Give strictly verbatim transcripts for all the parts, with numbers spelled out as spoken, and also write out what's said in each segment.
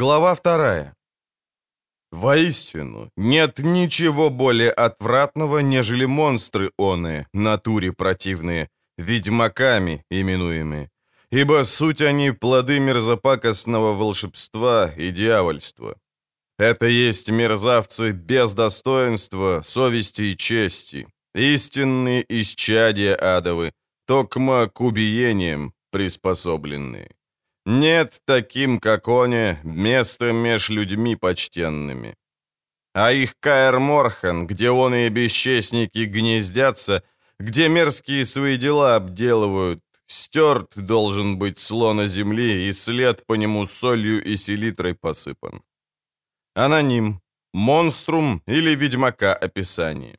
Глава вторая. «Воистину, нет ничего более отвратного, нежели монстры оные, натуре противные, ведьмаками именуемые, ибо суть они плоды мерзопакостного волшебства и дьявольства. Это есть мерзавцы без достоинства, совести и чести, истинные исчадия адовы, токма к убиениям приспособленные. Нет таким, как они, места меж людьми почтенными. А их Каэр Морхен, где он и бесчестники гнездятся, где мерзкие свои дела обделывают, стерт должен быть слона земли, и след по нему солью и селитрой посыпан». Аноним. Монструм или ведьмака описание.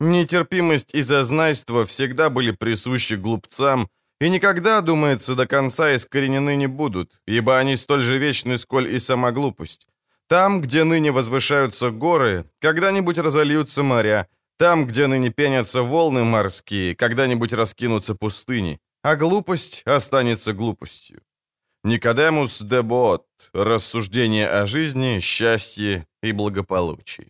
Нетерпимость и зазнайство всегда были присущи глупцам, и никогда, думается, до конца искоренены не будут, ибо они столь же вечны, сколь и сама глупость. Там, где ныне возвышаются горы, когда-нибудь разольются моря, там, где ныне пенятся волны морские, когда-нибудь раскинутся пустыни, а глупость останется глупостью. Никодемус де Боот. Рассуждение о жизни, счастье и благополучии.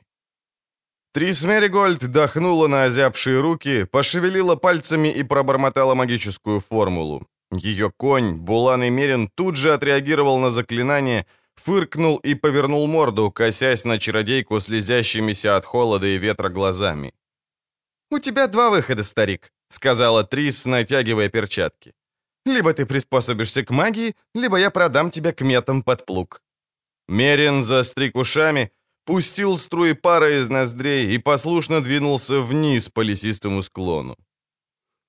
Трисс Меригольд дохнула на озябшие руки, пошевелила пальцами и пробормотала магическую формулу. Ее конь, Булан и Мерин, тут же отреагировал на заклинание, фыркнул и повернул морду, косясь на чародейку слезящимися от холода и ветра глазами. «У тебя два выхода, старик», — сказала Трисс, натягивая перчатки. «Либо ты приспособишься к магии, либо я продам тебя кметом под плуг». Мерин застриг ушами, пустил струи пара из ноздрей и послушно двинулся вниз по лесистому склону.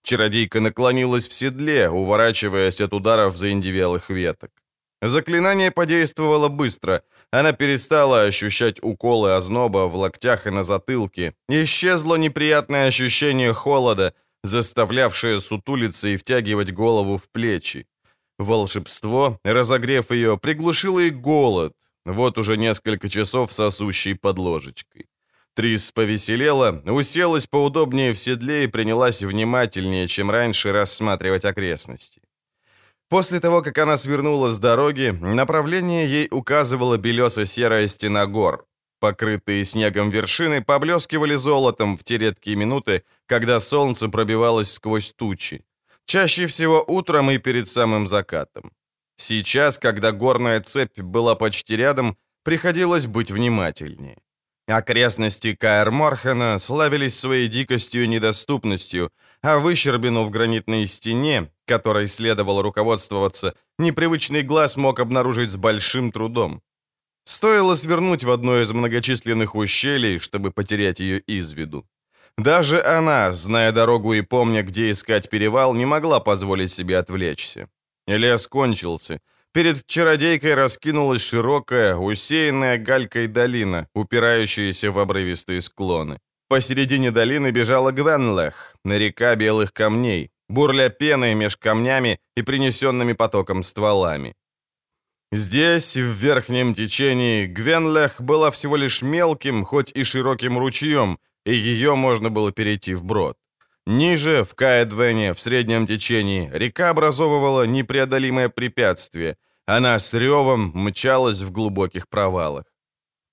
Чародейка наклонилась в седле, уворачиваясь от ударов заиндевелых веток. Заклинание подействовало быстро, она перестала ощущать уколы озноба в локтях и на затылке, исчезло неприятное ощущение холода, заставлявшее сутулиться и втягивать голову в плечи. Волшебство, разогрев ее, приглушило и голод, вот уже несколько часов сосущий под ложечкой. Трисс повеселела, уселась поудобнее в седле и принялась внимательнее, чем раньше, рассматривать окрестности. После того, как она свернула с дороги, направление ей указывала белесо-серая стена гор. Покрытые снегом вершины поблескивали золотом в те редкие минуты, когда солнце пробивалось сквозь тучи. Чаще всего утром и перед самым закатом. Сейчас, когда горная цепь была почти рядом, приходилось быть внимательнее. Окрестности Каэр Морхена славились своей дикостью и недоступностью, а выщербину в гранитной стене, которой следовало руководствоваться, непривычный глаз мог обнаружить с большим трудом. Стоило свернуть в одно из многочисленных ущелий, чтобы потерять ее из виду. Даже она, зная дорогу и помня, где искать перевал, не могла позволить себе отвлечься. Лес кончился. Перед чародейкой раскинулась широкая, усеянная галькой долина, упирающаяся в обрывистые склоны. Посередине долины бежала Гвенлех, река белых камней, бурля пеной меж камнями и принесенными потоком стволами. Здесь, в верхнем течении, Гвенлех была всего лишь мелким, хоть и широким ручьем, и ее можно было перейти вброд. Ниже, в Каэдвене, в среднем течении, река образовывала непреодолимое препятствие. Она с ревом мчалась в глубоких провалах.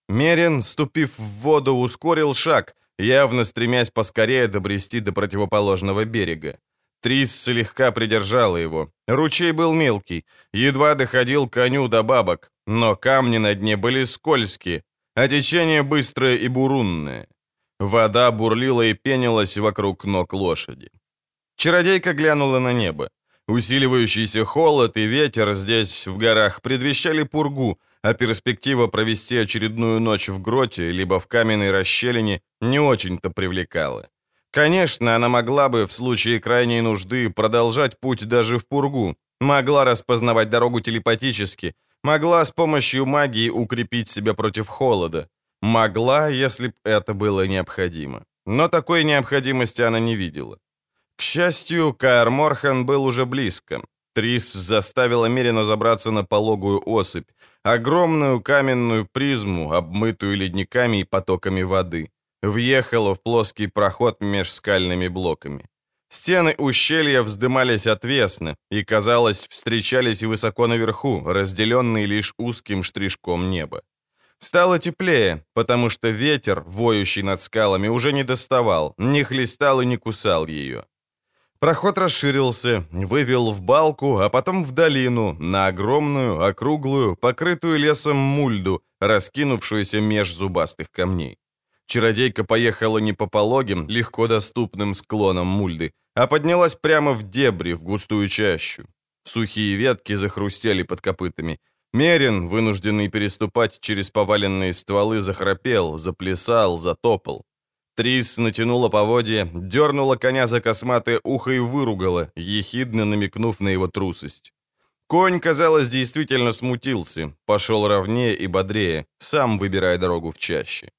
Мерин, ступив в воду, ускорил шаг, явно стремясь поскорее добрести до противоположного берега. Трисс слегка придержала его. Ручей был мелкий, едва доходил коню до бабок, но камни на дне были скользкие, а течение быстрое и бурунное. Вода бурлила и пенилась вокруг ног лошади. Чародейка глянула на небо. Усиливающийся холод и ветер здесь, в горах, предвещали пургу, а перспектива провести очередную ночь в гроте либо в каменной расщелине не очень-то привлекала. Конечно, она могла бы в случае крайней нужды продолжать путь даже в пургу, могла распознавать дорогу телепатически, могла с помощью магии укрепить себя против холода, могла, если б это было необходимо. Но такой необходимости она не видела. К счастью, Каэр Морхен был уже близко. Трисс заставила Мерина забраться на пологую осыпь, огромную каменную призму, обмытую ледниками и потоками воды. Въехала в плоский проход меж скальными блоками. Стены ущелья вздымались отвесно и, казалось, встречались высоко наверху, разделенные лишь узким штришком неба. Стало теплее, потому что ветер, воющий над скалами, уже не доставал, не хлестал и не кусал ее. Проход расширился, вывел в балку, а потом в долину, на огромную, округлую, покрытую лесом мульду, раскинувшуюся меж зубастых камней. Чародейка поехала не по пологим, легко доступным склонам мульды, а поднялась прямо в дебри, в густую чащу. Сухие ветки захрустели под копытами. Мерин, вынужденный переступать через поваленные стволы, захрапел, заплясал, затопал. Трисс натянула поводья, дернула коня за косматое ухо и выругала, ехидно намекнув на его трусость. Конь, казалось, действительно смутился, пошел ровнее и бодрее, сам выбирая дорогу в чаще.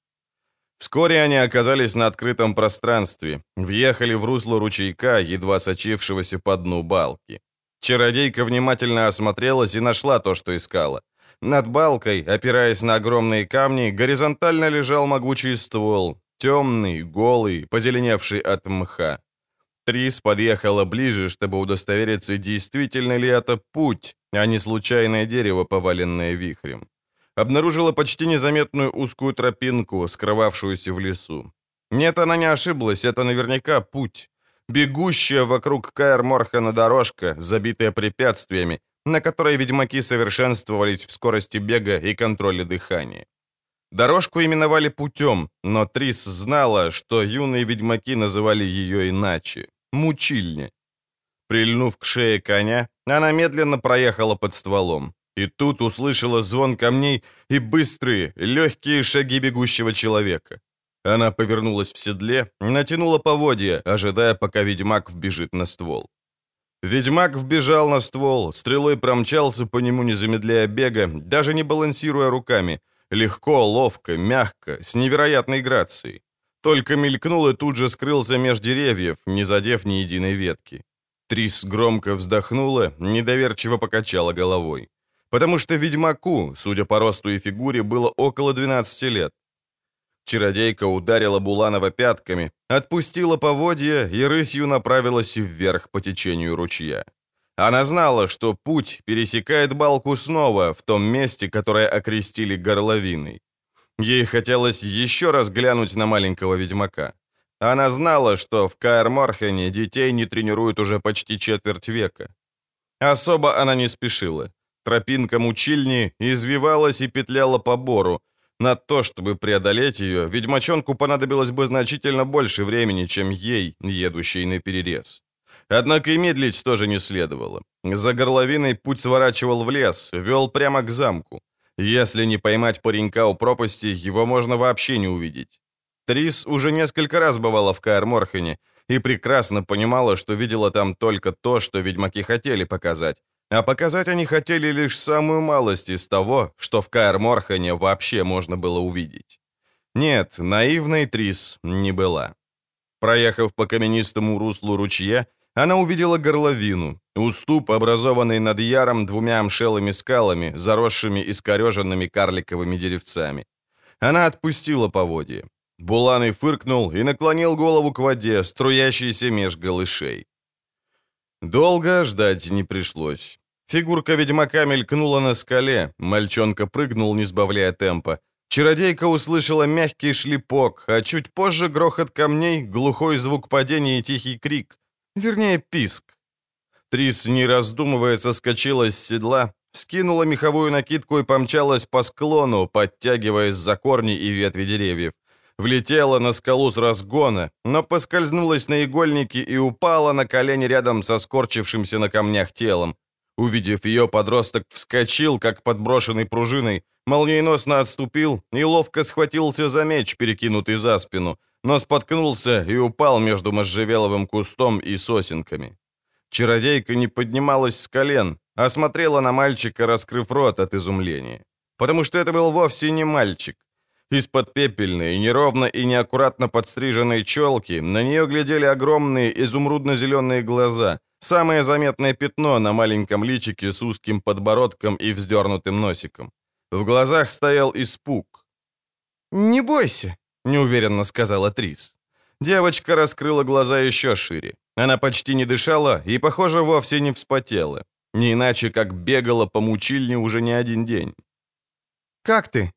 Вскоре они оказались на открытом пространстве, въехали в русло ручейка, едва сочившегося по дну балки. Чародейка внимательно осмотрелась и нашла то, что искала. Над балкой, опираясь на огромные камни, горизонтально лежал могучий ствол, темный, голый, позеленевший от мха. Трисс подъехала ближе, чтобы удостовериться, действительно ли это путь, а не случайное дерево, поваленное вихрем. Обнаружила почти незаметную узкую тропинку, скрывавшуюся в лесу. Нет, она не ошиблась, это наверняка путь. Бегущая вокруг Каэр Морхена дорожка, забитая препятствиями, на которой ведьмаки совершенствовались в скорости бега и контроле дыхания. Дорожку именовали путем, но Трисс знала, что юные ведьмаки называли ее иначе — мучильня. Прильнув к шее коня, она медленно проехала под стволом. И тут услышала звон камней и быстрые, легкие шаги бегущего человека. Она повернулась в седле, натянула поводья, ожидая, пока ведьмак вбежит на ствол. Ведьмак вбежал на ствол, стрелой промчался по нему, не замедляя бега, даже не балансируя руками. Легко, ловко, мягко, с невероятной грацией. Только мелькнул и тут же скрылся меж деревьев, не задев ни единой ветки. Трисс громко вздохнула, недоверчиво покачала головой. Потому что ведьмаку, судя по росту и фигуре, было около двенадцати лет. Чародейка ударила Буланова пятками, отпустила поводья и рысью направилась вверх по течению ручья. Она знала, что путь пересекает балку снова в том месте, которое окрестили горловиной. Ей хотелось еще раз глянуть на маленького ведьмака. Она знала, что в Каэр Морхене детей не тренируют уже почти четверть века. Особо она не спешила. Тропинка мучильни извивалась и петляла по бору. На то, чтобы преодолеть ее, ведьмачонку понадобилось бы значительно больше времени, чем ей, едущей наперерез. Однако и медлить тоже не следовало. За горловиной путь сворачивал в лес, вел прямо к замку. Если не поймать паренька у пропасти, его можно вообще не увидеть. Трисс уже несколько раз бывала в Каэр Морхене и прекрасно понимала, что видела там только то, что ведьмаки хотели показать. А показать они хотели лишь самую малость из того, что в Каэр Морхене вообще можно было увидеть. Нет, наивной Трисс не была. Проехав по каменистому руслу ручья, она увидела горловину, уступ, образованный над яром двумя амшелыми скалами, заросшими искореженными карликовыми деревцами. Она отпустила поводья. Буланый фыркнул и наклонил голову к воде, струящейся меж голышей. Долго ждать не пришлось. Фигурка ведьмака мелькнула на скале, мальчонка прыгнул, не сбавляя темпа. Чародейка услышала мягкий шлепок, а чуть позже грохот камней, глухой звук падения и тихий крик. Вернее, писк. Трисс, не раздумывая, соскочила с седла, скинула меховую накидку и помчалась по склону, подтягиваясь за корни и ветви деревьев. Влетела на скалу с разгона, но поскользнулась на игольнике и упала на колени рядом со скорчившимся на камнях телом. Увидев ее, подросток вскочил, как подброшенный пружиной, молниеносно отступил и ловко схватился за меч, перекинутый за спину, но споткнулся и упал между можжевеловым кустом и сосенками. Чародейка не поднималась с колен, а смотрела на мальчика, раскрыв рот от изумления. Потому что это был вовсе не мальчик. Из-под пепельной, неровно и неаккуратно подстриженной челки на нее глядели огромные изумрудно-зеленые глаза, самое заметное пятно на маленьком личике с узким подбородком и вздернутым носиком. В глазах стоял испуг. «Не бойся», — неуверенно сказала Трисс. Девочка раскрыла глаза еще шире. Она почти не дышала и, похоже, вовсе не вспотела. Не иначе, как бегала по мучильне уже не один день. «Как ты?»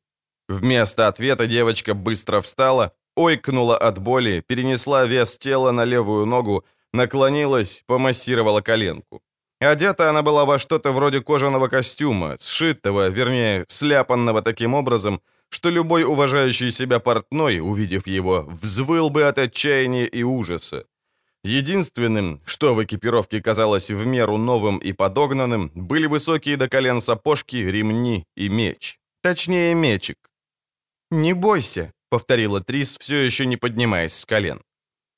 Вместо ответа девочка быстро встала, ойкнула от боли, перенесла вес тела на левую ногу, наклонилась, помассировала коленку. Одета она была во что-то вроде кожаного костюма, сшитого, вернее, сляпанного таким образом, что любой уважающий себя портной, увидев его, взвыл бы от отчаяния и ужаса. Единственным, что в экипировке казалось в меру новым и подогнанным, были высокие до колен сапожки, ремни и меч. Точнее, мечик. «Не бойся», — повторила Трисс, все еще не поднимаясь с колен.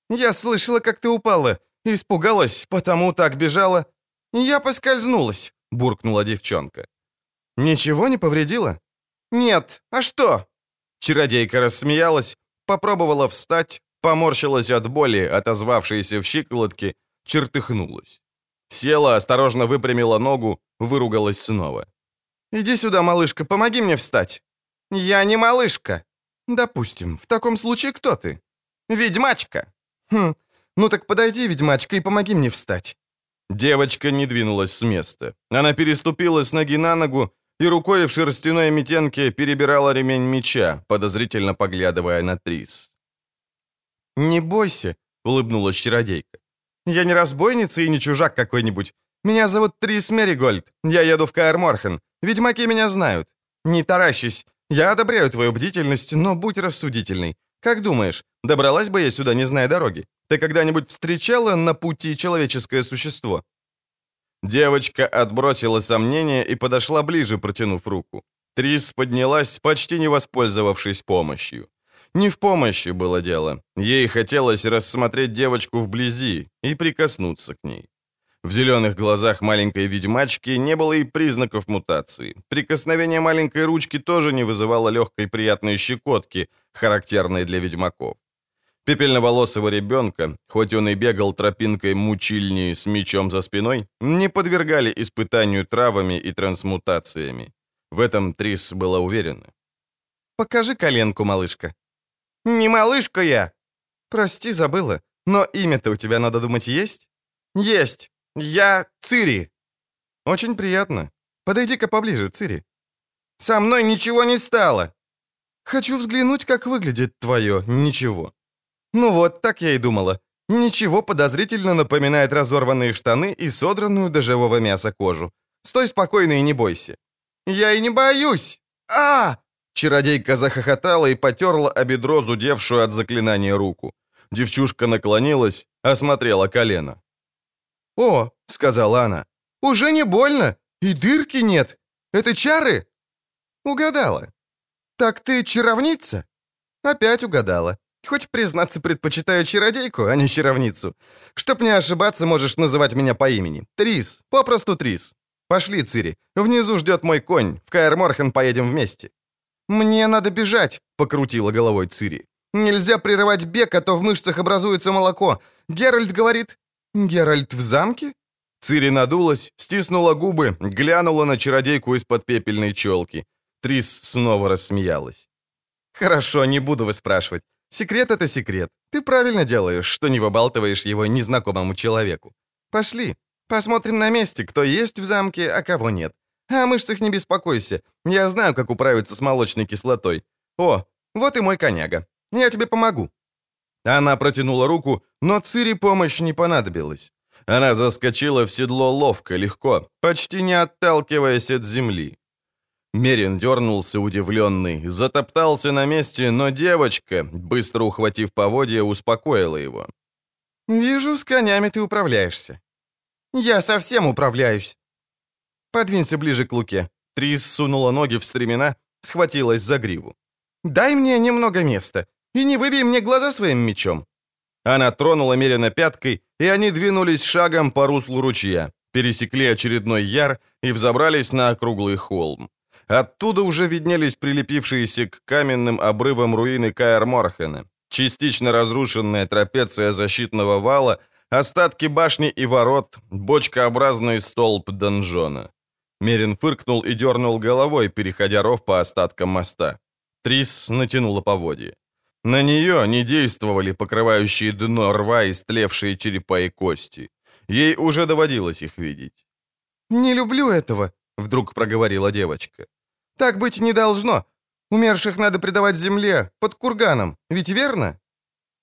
«Я слышала, как ты упала. Испугалась, потому так бежала. Я поскользнулась», — буркнула девчонка. «Ничего не повредила?» «Нет, а что?» Чародейка рассмеялась, попробовала встать, поморщилась от боли, отозвавшейся в щиколотке, чертыхнулась. Села, осторожно выпрямила ногу, выругалась снова. «Иди сюда, малышка, помоги мне встать». «Я не малышка». «Допустим, в таком случае кто ты?» «Ведьмачка». «Хм, ну так подойди, ведьмачка, и помоги мне встать». Девочка не двинулась с места. Она переступила с ноги на ногу и рукой в шерстяной митенке перебирала ремень меча, подозрительно поглядывая на Трисс. «Не бойся», — улыбнулась чародейка. «Я не разбойница и не чужак какой-нибудь. Меня зовут Трисс Меригольд. Я еду в Каэр Морхен. Ведьмаки меня знают. Не таращись. Я одобряю твою бдительность, но будь рассудительной. Как думаешь, добралась бы я сюда, не зная дороги? Ты когда-нибудь встречала на пути человеческое существо?» Девочка отбросила сомнения и подошла ближе, протянув руку. Трисс поднялась, почти не воспользовавшись помощью. Не в помощи было дело. Ей хотелось рассмотреть девочку вблизи и прикоснуться к ней. В зеленых глазах маленькой ведьмачки не было и признаков мутации. Прикосновение маленькой ручки тоже не вызывало легкой приятной щекотки, характерной для ведьмаков. Пепельноволосого ребенка, хоть он и бегал тропинкой мучильни с мечом за спиной, не подвергали испытанию травами и трансмутациями. В этом Трисс была уверена. «Покажи коленку, малышка». «Не малышка я!» «Прости, забыла, но имя-то у тебя, надо думать, есть?» «Есть! Я Цири!» «Очень приятно. Подойди-ка поближе, Цири». «Со мной ничего не стало!» «Хочу взглянуть, как выглядит твое ничего». «Ну вот, так я и думала. Ничего подозрительно напоминает разорванные штаны и содранную до живого мяса кожу. Стой спокойно и не бойся». «Я и не боюсь! А!» Чародейка захохотала и потерла о бедро, зудевшую от заклинания руку. Девчушка наклонилась, осмотрела колено. «О», — сказала она, — «уже не больно, и дырки нет. Это чары?» «Угадала». «Так ты чаровница?» «Опять угадала. Хоть, признаться, предпочитаю чародейку, а не чаровницу. Чтоб не ошибаться, можешь называть меня по имени. Трисс, попросту Трисс. Пошли, Цири, внизу ждет мой конь, в Каэр Морхен поедем вместе». «Мне надо бежать», — покрутила головой Цири. «Нельзя прерывать бег, а то в мышцах образуется молоко. Геральт говорит...» «Геральт в замке?» Цири надулась, стиснула губы, глянула на чародейку из-под пепельной челки. Трисс снова рассмеялась. «Хорошо, не буду выспрашивать. Секрет — это секрет. Ты правильно делаешь, что не выбалтываешь его незнакомому человеку. Пошли, посмотрим на месте, кто есть в замке, а кого нет. А о мышцах не беспокойся. Я знаю, как управиться с молочной кислотой. О, вот и мой коняга. Я тебе помогу». Она протянула руку, но Цири помощь не понадобилась. Она заскочила в седло ловко, легко, почти не отталкиваясь от земли. Мерин дернулся, удивленный, затоптался на месте, но девочка, быстро ухватив поводья, успокоила его. «Вижу, с конями ты управляешься». «Я совсем управляюсь». «Подвинься ближе к луке». Трисс сунула ноги в стремена, схватилась за гриву. «Дай мне немного места. И не выбей мне глаза своим мечом». Она тронула Мерина пяткой, и они двинулись шагом по руслу ручья, пересекли очередной яр и взобрались на округлый холм. Оттуда уже виднелись прилепившиеся к каменным обрывам руины Каэр Морхена, частично разрушенная трапеция защитного вала, остатки башни и ворот, бочкообразный столб донжона. Мерин фыркнул и дернул головой, переходя ров по остаткам моста. Трисс натянула поводья. На нее не действовали покрывающие дно рва истлевшие черепа и кости. Ей уже доводилось их видеть. «Не люблю этого», — вдруг проговорила девочка. «Так быть не должно. Умерших надо предавать земле, под курганом. Ведь верно?»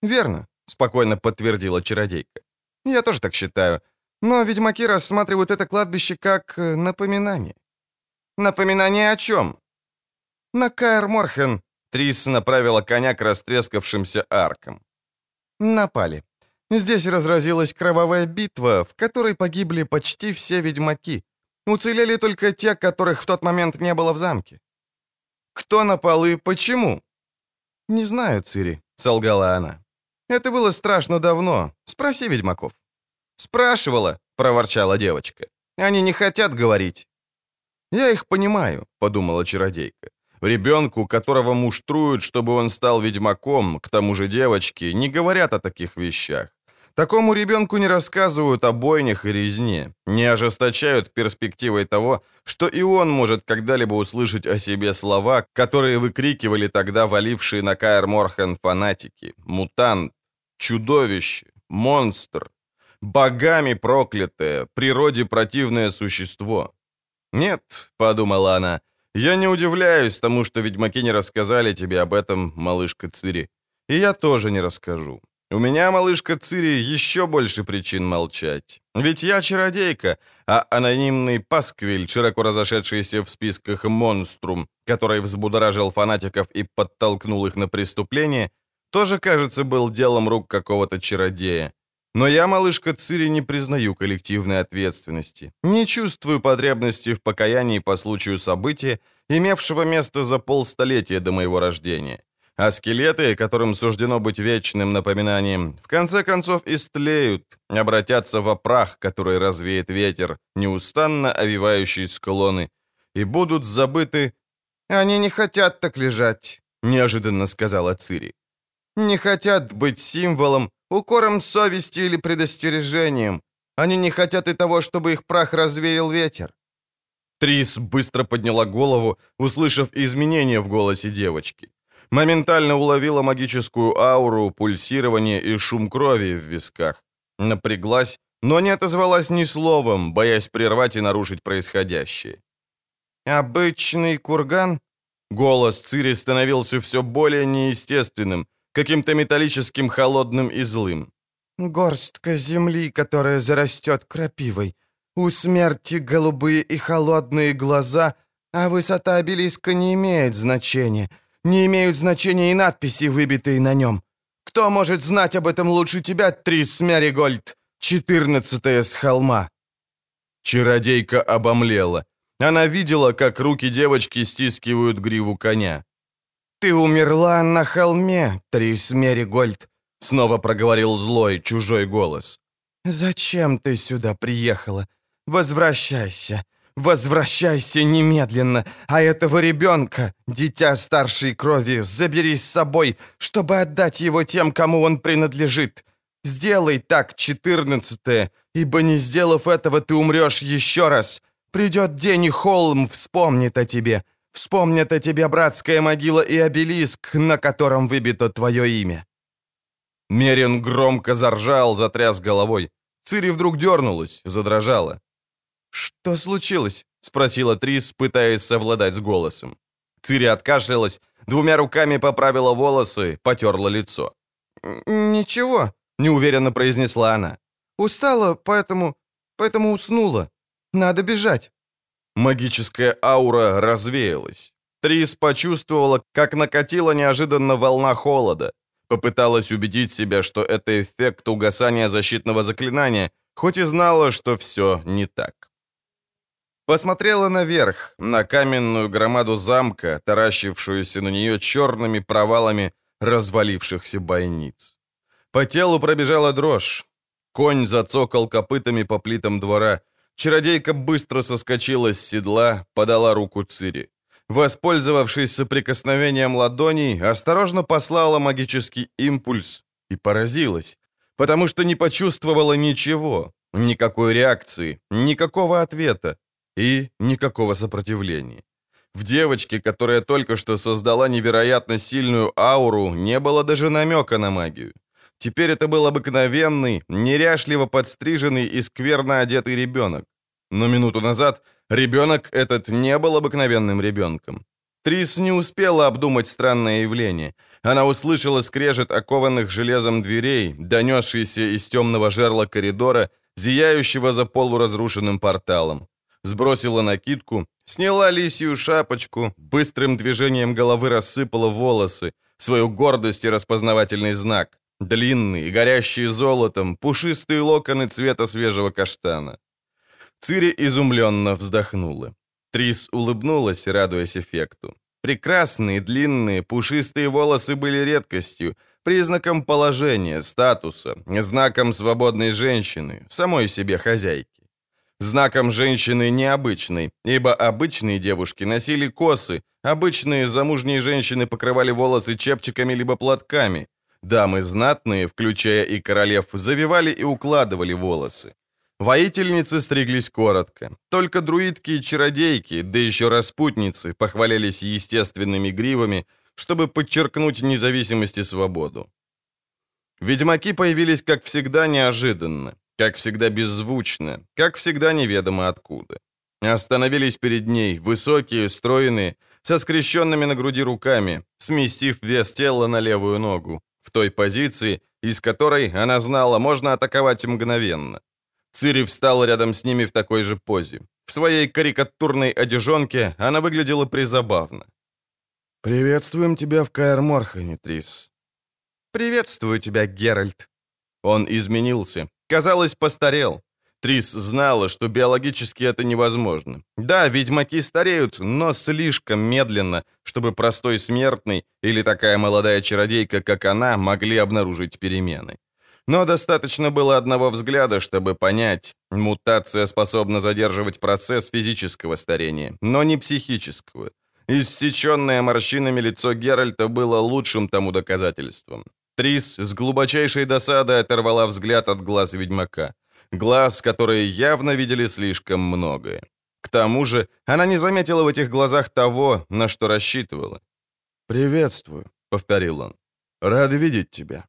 «Верно», — спокойно подтвердила чародейка. «Я тоже так считаю. Но ведьмаки рассматривают это кладбище как напоминание». «Напоминание о чем?» «На Каэр Морхен», — Трисс направила коня к растрескавшимся аркам. «Напали. Здесь разразилась кровавая битва, в которой погибли почти все ведьмаки. Уцелели только те, которых в тот момент не было в замке». «Кто напал и почему?» «Не знаю, Цири», — солгала она. «Это было страшно давно. Спроси ведьмаков». «Спрашивала», — проворчала девочка. «Они не хотят говорить». «Я их понимаю», — подумала чародейка. «Ребенку, которого муштруют, чтобы он стал ведьмаком, к тому же девочке, не говорят о таких вещах. Такому ребенку не рассказывают о бойнях и резне, не ожесточают перспективой того, что и он может когда-либо услышать о себе слова, которые выкрикивали тогда валившие на Каэр Морхен фанатики. Мутант, чудовище, монстр, богами проклятое, природе противное существо». «Нет», — подумала она, — «я не удивляюсь тому, что ведьмаки не рассказали тебе об этом, малышка Цири. И я тоже не расскажу. У меня, малышка Цири, еще больше причин молчать. Ведь я чародейка, а анонимный пасквиль, широко разошедшийся в списках монструм, который взбудоражил фанатиков и подтолкнул их на преступление, тоже, кажется, был делом рук какого-то чародея. Но я, малышка Цири, не признаю коллективной ответственности, не чувствую потребности в покаянии по случаю события, имевшего место за полстолетия до моего рождения. А скелеты, которым суждено быть вечным напоминанием, в конце концов истлеют, обратятся во прах, который развеет ветер, неустанно овивающий склоны, и будут забыты. «Они не хотят так лежать», — неожиданно сказала Цири. «Не хотят быть символом, укором совести или предостережением. Они не хотят и того, чтобы их прах развеял ветер». Трисс быстро подняла голову, услышав изменения в голосе девочки. Моментально уловила магическую ауру, пульсирование и шум крови в висках. Напряглась, но не отозвалась ни словом, боясь прервать и нарушить происходящее. «Обычный курган?» Голос Цири становился все более неестественным, каким-то металлическим, холодным и злым. «Горстка земли, которая зарастет крапивой. У смерти голубые и холодные глаза, а высота обелиска не имеет значения. Не имеют значения и надписи, выбитые на нем. Кто может знать об этом лучше тебя, Трисс Меригольд, четырнадцатая с холма?» Чародейка обомлела. Она видела, как руки девочки стискивают гриву коня. «Ты умерла на холме, Трисс Меригольд», — снова проговорил злой, чужой голос. «Зачем ты сюда приехала? Возвращайся, возвращайся немедленно, а этого ребенка, дитя старшей крови, забери с собой, чтобы отдать его тем, кому он принадлежит. Сделай так, четырнадцатое, ибо не сделав этого, ты умрешь еще раз. Придет день, и холм вспомнит о тебе. Вспомнят о тебе братская могила и обелиск, на котором выбито твое имя». Мерин громко заржал, затряс головой. Цири вдруг дернулась, задрожала. «Что случилось?» — спросила Трисс, пытаясь совладать с голосом. Цири откашлялась, двумя руками поправила волосы, потерла лицо. «Ничего», — неуверенно произнесла она. «Устала, поэтому... поэтому уснула. Надо бежать». Магическая аура развеялась. Трисс почувствовала, как накатила неожиданно волна холода. Попыталась убедить себя, что это эффект угасания защитного заклинания, хоть и знала, что все не так. Посмотрела наверх, на каменную громаду замка, таращившуюся на нее черными провалами развалившихся бойниц. По телу пробежала дрожь. Конь зацокал копытами по плитам двора. Чародейка быстро соскочила с седла, подала руку Цири. Воспользовавшись соприкосновением ладоней, осторожно послала магический импульс и поразилась, потому что не почувствовала ничего, никакой реакции, никакого ответа и никакого сопротивления. В девочке, которая только что создала невероятно сильную ауру, не было даже намека на магию. Теперь это был обыкновенный, неряшливо подстриженный и скверно одетый ребенок. Но минуту назад ребенок этот не был обыкновенным ребенком. Трисс не успела обдумать странное явление. Она услышала скрежет окованных железом дверей, донесшийся из темного жерла коридора, зияющего за полуразрушенным порталом. Сбросила накидку, сняла лисью шапочку, быстрым движением головы рассыпала волосы, свою гордость и распознавательный знак. Длинные, горящие золотом, пушистые локоны цвета свежего каштана. Цири изумленно вздохнула. Трисс улыбнулась, радуясь эффекту. Прекрасные, длинные, пушистые волосы были редкостью, признаком положения, статуса, знаком свободной женщины, самой себе хозяйки. Знаком женщины необычной, ибо обычные девушки носили косы, обычные замужние женщины покрывали волосы чепчиками либо платками. Дамы знатные, включая и королев, завивали и укладывали волосы. Воительницы стриглись коротко. Только друидки и чародейки, да еще распутницы, похвалялись естественными гривами, чтобы подчеркнуть независимость и свободу. Ведьмаки появились, как всегда, неожиданно, как всегда беззвучно, как всегда неведомо откуда. Остановились перед ней, высокие, стройные, со скрещенными на груди руками, сместив вес тела на левую ногу, в той позиции, из которой, она знала, можно атаковать мгновенно. Цири встала рядом с ними в такой же позе. В своей карикатурной одежонке она выглядела призабавно. «Приветствуем тебя в Каэр Морхене, Трисс». «Приветствую тебя, Геральт». Он изменился. Казалось, постарел. Трисс знала, что биологически это невозможно. Да, ведьмаки стареют, но слишком медленно, чтобы простой смертный или такая молодая чародейка, как она, могли обнаружить перемены. Но достаточно было одного взгляда, чтобы понять, мутация способна задерживать процесс физического старения, но не психического. Иссеченное морщинами лицо Геральта было лучшим тому доказательством. Трисс с глубочайшей досадой оторвала взгляд от глаз ведьмака. Глаз, которые явно видели слишком многое. К тому же она не заметила в этих глазах того, на что рассчитывала. «Приветствую», — повторил он. «Рад видеть тебя».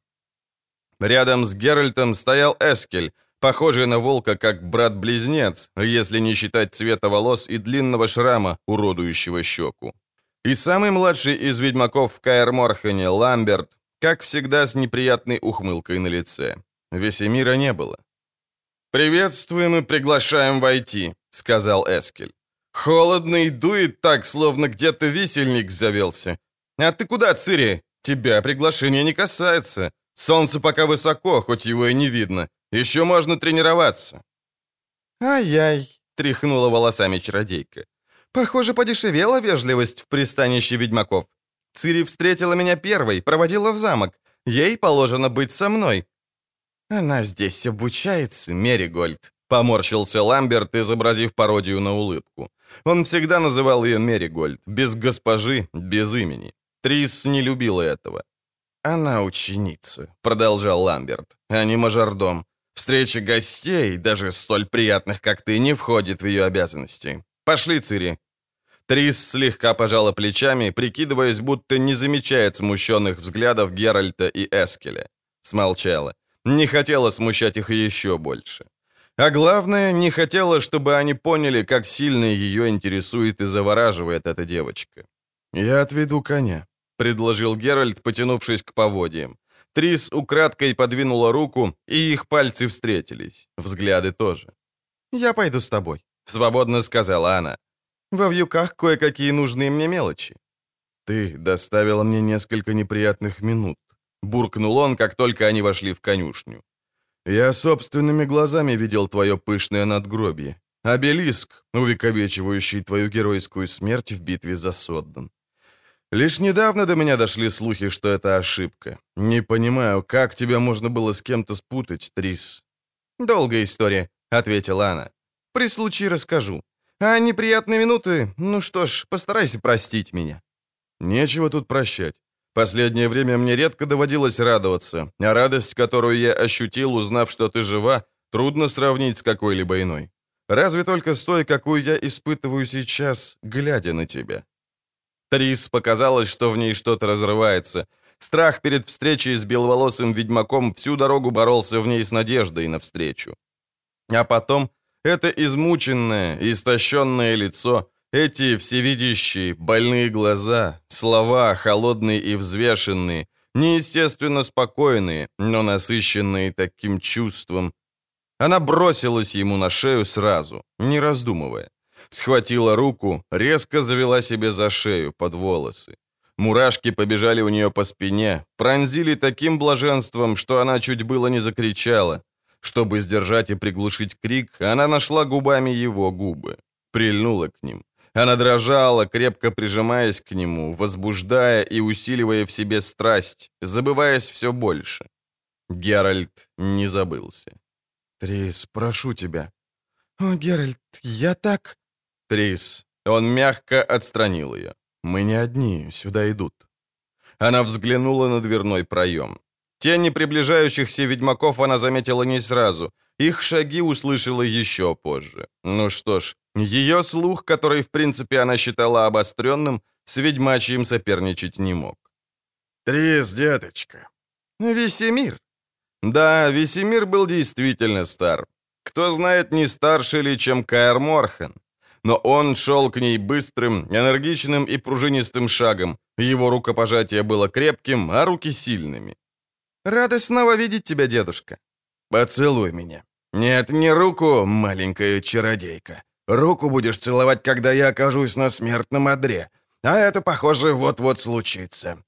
Рядом с Геральтом стоял Эскель, похожий на волка как брат-близнец, если не считать цвета волос и длинного шрама, уродующего щеку. И самый младший из ведьмаков в Каэр Морхене, Ламберт, как всегда с неприятной ухмылкой на лице. Весемира не было. «Приветствуем и приглашаем войти», — сказал Эскель. «Холодно и дует так, словно где-то висельник завелся. А ты куда, Цири? Тебя приглашение не касается. Солнце пока высоко, хоть его и не видно. Еще можно тренироваться». «Ай-яй», — тряхнула волосами чародейка. «Похоже, подешевела вежливость в пристанище ведьмаков. Цири встретила меня первой, проводила в замок. Ей положено быть со мной». «Она здесь обучается, Меригольд», — поморщился Ламберт, изобразив пародию на улыбку. Он всегда называл ее Меригольд, без госпожи, без имени. Трисс не любила этого. «Она ученица», — продолжал Ламберт, — «а не мажордом. Встреча гостей, даже столь приятных, как ты, не входит в ее обязанности. Пошли, Цири». Трисс слегка пожала плечами, прикидываясь, будто не замечает смущенных взглядов Геральта и Эскеля. Смолчала. Не хотела смущать их еще больше. А главное, не хотела, чтобы они поняли, как сильно ее интересует и завораживает эта девочка. «Я отведу коня», — предложил Геральт, потянувшись к поводьям. Трисс украдкой подвинула руку, и их пальцы встретились. Взгляды тоже. «Я пойду с тобой», — свободно сказала она. «Во вьюках кое-какие нужные мне мелочи». «Ты доставила мне несколько неприятных минут», — буркнул он, как только они вошли в конюшню. «Я собственными глазами видел твое пышное надгробие, обелиск, увековечивающий твою геройскую смерть в битве за Содден. Лишь недавно до меня дошли слухи, что это ошибка. Не понимаю, как тебя можно было с кем-то спутать, Трисс». «Долгая история», — ответила она. «При случае расскажу. А неприятные минуты, ну что ж, постарайся простить меня». «Нечего тут прощать. Последнее время мне редко доводилось радоваться, а радость, которую я ощутил, узнав, что ты жива, трудно сравнить с какой-либо иной. Разве только с той, какую я испытываю сейчас, глядя на тебя». Трисс показалось, что в ней что-то разрывается. Страх перед встречей с беловолосым ведьмаком всю дорогу боролся в ней с надеждой навстречу. А потом это измученное, истощенное лицо, эти всевидящие, больные глаза, слова холодные и взвешенные, неестественно спокойные, но насыщенные таким чувством. Она бросилась ему на шею сразу, не раздумывая. Схватила руку, резко завела себе за шею под волосы. Мурашки побежали у нее по спине, пронзили таким блаженством, что она чуть было не закричала. Чтобы сдержать и приглушить крик, она нашла губами его губы, прильнула к ним. Она дрожала, крепко прижимаясь к нему, возбуждая и усиливая в себе страсть, забываясь все больше. Геральт не забылся. «Трисс, прошу тебя». «О, Геральт, я так...» «Трисс». Он мягко отстранил ее. «Мы не одни, сюда идут». Она взглянула на дверной проем. Тени приближающихся ведьмаков она заметила не сразу. Их шаги услышала еще позже. Ну что ж, ее слух, который, в принципе, она считала обостренным, с ведьмачьим соперничать не мог. «Трисс, деточка». «Весемир». Да, Весемир был действительно стар. Кто знает, не старше ли, чем Каэр Морхен. Но он шел к ней быстрым, энергичным и пружинистым шагом. Его рукопожатие было крепким, а руки сильными. «Рада снова видеть тебя, дедушка». «Поцелуй меня». «Нет, не руку, маленькая чародейка. Руку будешь целовать, когда я окажусь на смертном одре. А это, похоже, вот-вот случится.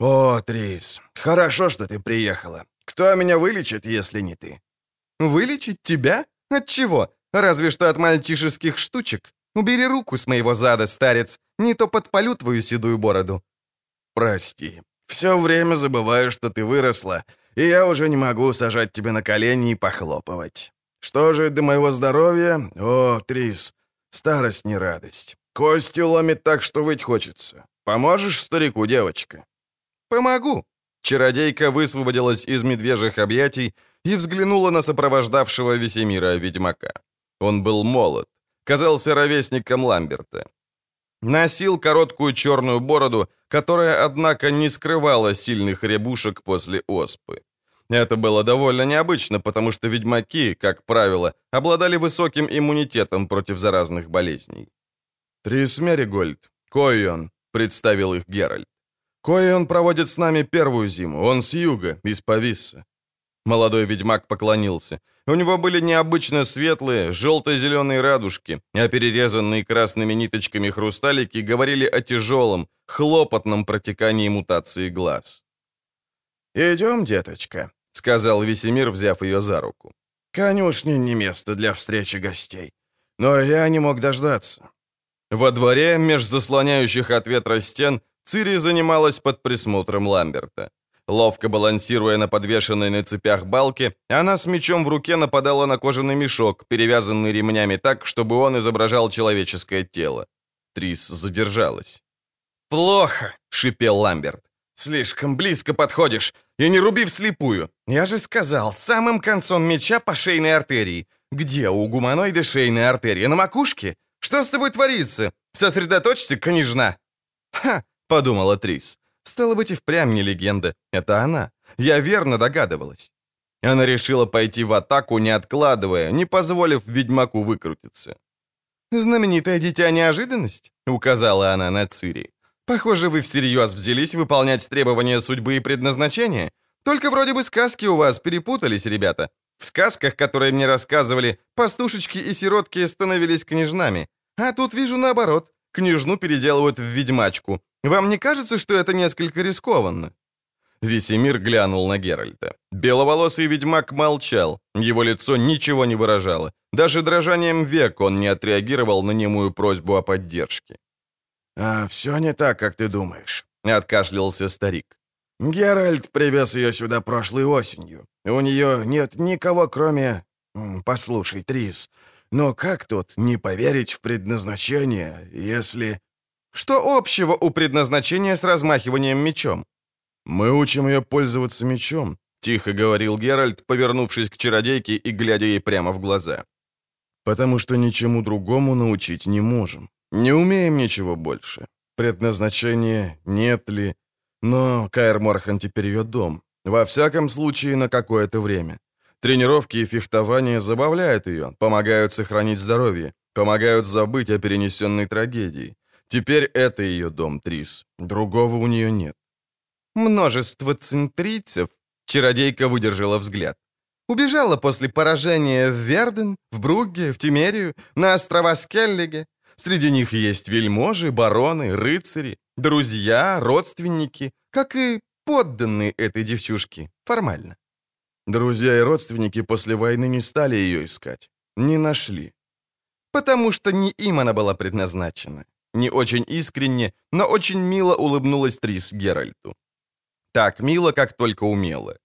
О, Трисс, хорошо, что ты приехала. Кто меня вылечит, если не ты?» «Вылечить тебя? От чего? Разве что от мальчишеских штучек. Убери руку с моего зада, старец, не то подпалю твою седую бороду». «Прости, все время забываю, что ты выросла, и я уже не могу сажать тебя на колени и похлопывать. Что же до моего здоровья? О, Трисс, старость не радость. Кости ломит так, что выть хочется. Поможешь старику, девочка?» «Помогу». Чародейка высвободилась из медвежьих объятий и взглянула на сопровождавшего Весемира ведьмака. Он был молод, казался ровесником Ламберта. Носил короткую черную бороду, которая, однако, не скрывала сильных рябушек после оспы. Это было довольно необычно, потому что ведьмаки, как правило, обладали высоким иммунитетом против заразных болезней. «Трисс Меригольд, Койон», — представил их Геральт. «Койон проводит с нами первую зиму, он с юга, из Повиссе». Молодой ведьмак поклонился. У него были необычно светлые, желто-зеленые радужки, а перерезанные красными ниточками хрусталики говорили о тяжелом, хлопотном протекании мутации глаз. «Идем, деточка», — сказал Весемир, взяв ее за руку. «Конюшни не место для встречи гостей, но я не мог дождаться». Во дворе, меж заслоняющих от ветра стен, Цири занималась под присмотром Ламберта. Ловко балансируя на подвешенной на цепях балке, она с мечом в руке нападала на кожаный мешок, перевязанный ремнями так, чтобы он изображал человеческое тело. Трисс задержалась. «Плохо!» — шипел Ламберт. «Слишком близко подходишь, и не руби вслепую! Я же сказал, самым концом меча по шейной артерии. Где у гуманоида шейная артерия? На макушке? Что с тобой творится? Сосредоточься, княжна!» «Ха!» — подумала Трисс. Стало быть, и впрямь не легенда. Это она. Я верно догадывалась. Она решила пойти в атаку, не откладывая, не позволив ведьмаку выкрутиться. «Знаменитое дитя неожиданность», — указала она на Цири. «Похоже, вы всерьез взялись выполнять требования судьбы и предназначения. Только вроде бы сказки у вас перепутались, ребята. В сказках, которые мне рассказывали, пастушечки и сиротки становились княжнами. А тут вижу наоборот. Княжну переделывают в ведьмачку. Вам не кажется, что это несколько рискованно?» Весемир глянул на Геральта. Беловолосый ведьмак молчал. Его лицо ничего не выражало. Даже дрожанием век он не отреагировал на немую просьбу о поддержке. «А все не так, как ты думаешь», — откашлялся старик. «Геральт привез ее сюда прошлой осенью. У нее нет никого, кроме... Послушай, Трисс, но как тут не поверить в предназначение, если...» «Что общего у предназначения с размахиванием мечом?» «Мы учим ее пользоваться мечом», — тихо говорил Геральт, повернувшись к чародейке и глядя ей прямо в глаза. «Потому что ничему другому научить не можем. Не умеем ничего больше. предназначение, нет ли. Но Каэр Морхен теперь ее дом. Во всяком случае, на какое-то время. Тренировки и фехтование забавляют ее, помогают сохранить здоровье, помогают забыть о перенесенной трагедии. Теперь это ее дом, Трисс. Другого у нее нет. Множество центрийцев, чародейка выдержала взгляд, убежала после поражения в Верден, в Бругге, в Темерию, на острова Скеллиге. Среди них есть вельможи, бароны, рыцари, друзья, родственники, как и подданные этой девчушке, формально. Друзья и родственники после войны не стали ее искать, не нашли. Потому что не им она была предназначена. Не очень искренне, но очень мило улыбнулась Трисс Геральту. Так мило, как только умела.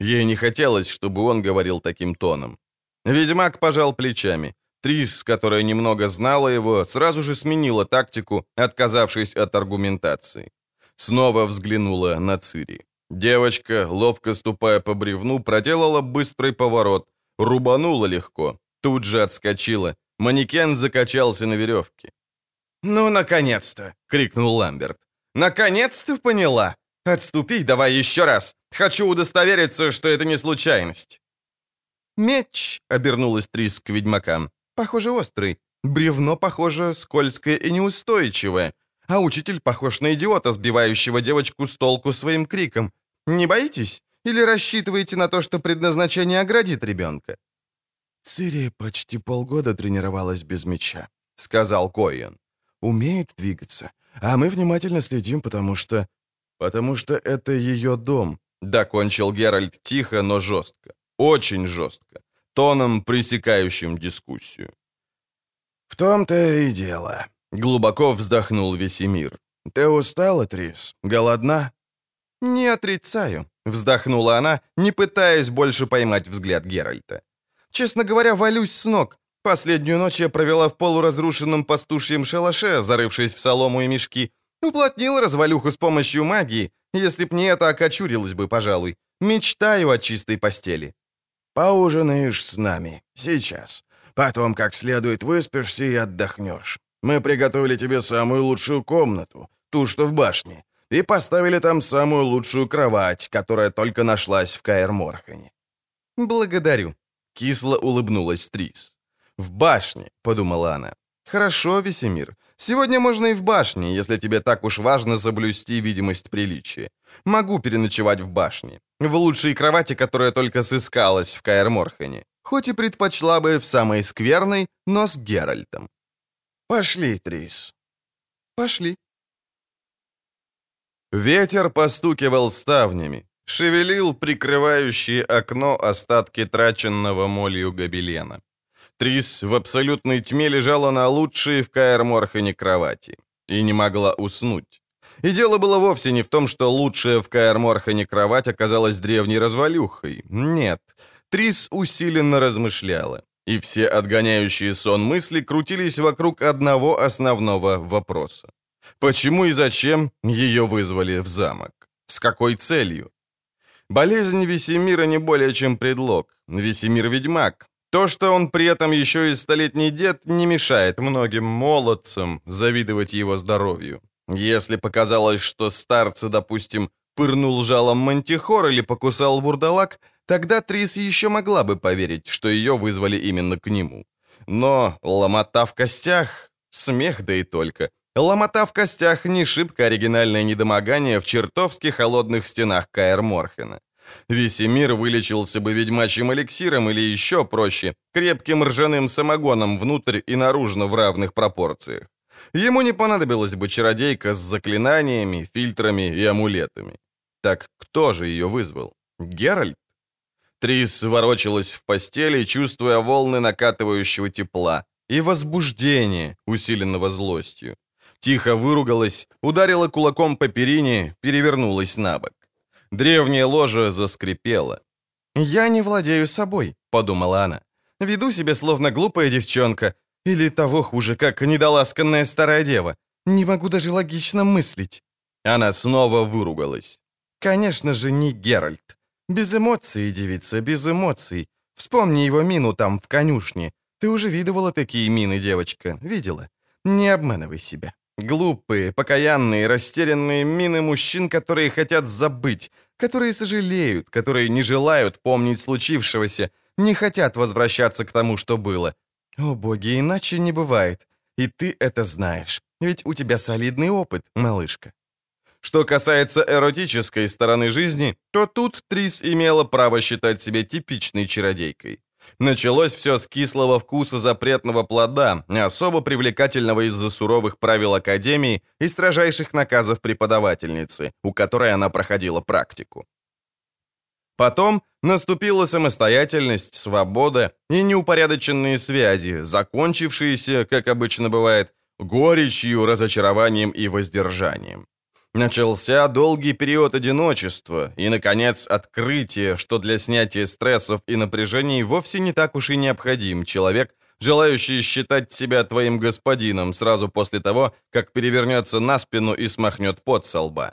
Ей не хотелось, чтобы он говорил таким тоном. Ведьмак пожал плечами. Трисс, которая немного знала его, сразу же сменила тактику, отказавшись от аргументации. Снова взглянула на Цири. Девочка, ловко ступая по бревну, проделала быстрый поворот, рубанула легко, тут же отскочила. Манекен закачался на веревке. «Ну, наконец-то!» — крикнул Ламберт. «Наконец-то поняла! Отступи, давай еще раз! Хочу удостовериться, что это не случайность!» «Меч!» — обернулась Трисс к ведьмакам. «Похоже, острый. Бревно, похоже, скользкое и неустойчивое. А учитель похож на идиота, сбивающего девочку с толку своим криком. Не боитесь? Или рассчитываете на то, что предназначение оградит ребенка?» «Цири почти полгода тренировалась без меча», — сказал Койон. «Умеет двигаться, а мы внимательно следим, потому что... потому что это ее дом», — докончил Геральт тихо, но жестко. Очень жестко, тоном, пресекающим дискуссию. «В том-то и дело», — глубоко вздохнул Весемир. «Ты устала, Трисс? Голодна?» «Не отрицаю», — вздохнула она, не пытаясь больше поймать взгляд Геральта. «Честно говоря, валюсь с ног. Последнюю ночь я провела в полуразрушенном пастушьем шалаше, зарывшись в солому и мешки. Уплотнила развалюху с помощью магии. Если б не это, окочурилась бы, пожалуй. Мечтаю о чистой постели». «Поужинаешь с нами. Сейчас. Потом, как следует, выспишься и отдохнешь. Мы приготовили тебе самую лучшую комнату, ту, что в башне, и поставили там самую лучшую кровать, которая только нашлась в Каэр Морхене». «Благодарю», — кисло улыбнулась Трисс. «В башне», — подумала она. «Хорошо, Весемир. Сегодня можно и в башне, если тебе так уж важно соблюсти видимость приличия. Могу переночевать в башне, в лучшей кровати, которая только сыскалась в Каэр Морхене. Хоть и предпочла бы в самой скверной, но с Геральтом». «Пошли, Трисс». «Пошли». Ветер постукивал ставнями, шевелил прикрывающие окно остатки траченного молью гобелена. Трисс в абсолютной тьме лежала на лучшей в Каэр Морхене кровати и не могла уснуть. И дело было вовсе не в том, что лучшая в Каэр Морхене кровать оказалась древней развалюхой. Нет, Трисс усиленно размышляла, и все отгоняющие сон мысли крутились вокруг одного основного вопроса. Почему и зачем ее вызвали в замок? С какой целью? Болезнь Весемира не более чем предлог. Весемир ведьмак. То, что он при этом еще и столетний дед, не мешает многим молодцам завидовать его здоровью. Если показалось, что старца, допустим, пырнул жалом мантихор или покусал вурдалак, тогда Трисс еще могла бы поверить, что ее вызвали именно к нему. Но ломота в костях, смех да и только. Ломота в костях не шибко оригинальное недомогание в чертовски холодных стенах Каэр Морхена. Весемир вылечился бы ведьмачьим эликсиром или еще проще, крепким ржаным самогоном внутрь и наружно в равных пропорциях. Ему не понадобилась бы чародейка с заклинаниями, фильтрами и амулетами. Так кто же ее вызвал? Геральт? Трисс ворочалась в постели, чувствуя волны накатывающего тепла и возбуждения, усиленного злостью. Тихо выругалась, ударила кулаком по перине, перевернулась на бок. Древняя ложа заскрипела. «Я не владею собой», — подумала она. «Веду себя, словно глупая девчонка, или того хуже, как недоласканная старая дева. Не могу даже логично мыслить». Она снова выругалась. «Конечно же, не Геральт. Без эмоций, девица, без эмоций. Вспомни его мину там, в конюшне. Ты уже видывала такие мины, девочка, видела? Не обманывай себя. Глупые, покаянные, растерянные мины мужчин, которые хотят забыть, которые сожалеют, которые не желают помнить случившегося, не хотят возвращаться к тому, что было. О, боги, иначе не бывает. И ты это знаешь. Ведь у тебя солидный опыт, малышка. Что касается эротической стороны жизни, то тут Трисс имела право считать себя типичной чародейкой. Началось все с кислого вкуса запретного плода, особо привлекательного из-за суровых правил Академии и строжайших наказов преподавательницы, у которой она проходила практику. Потом наступила самостоятельность, свобода и неупорядоченные связи, закончившиеся, как обычно бывает, горечью, разочарованием и воздержанием. Начался долгий период одиночества и, наконец, открытие, что для снятия стрессов и напряжений вовсе не так уж и необходим человек, желающий считать себя твоим господином сразу после того, как перевернется на спину и смахнет пот со лба.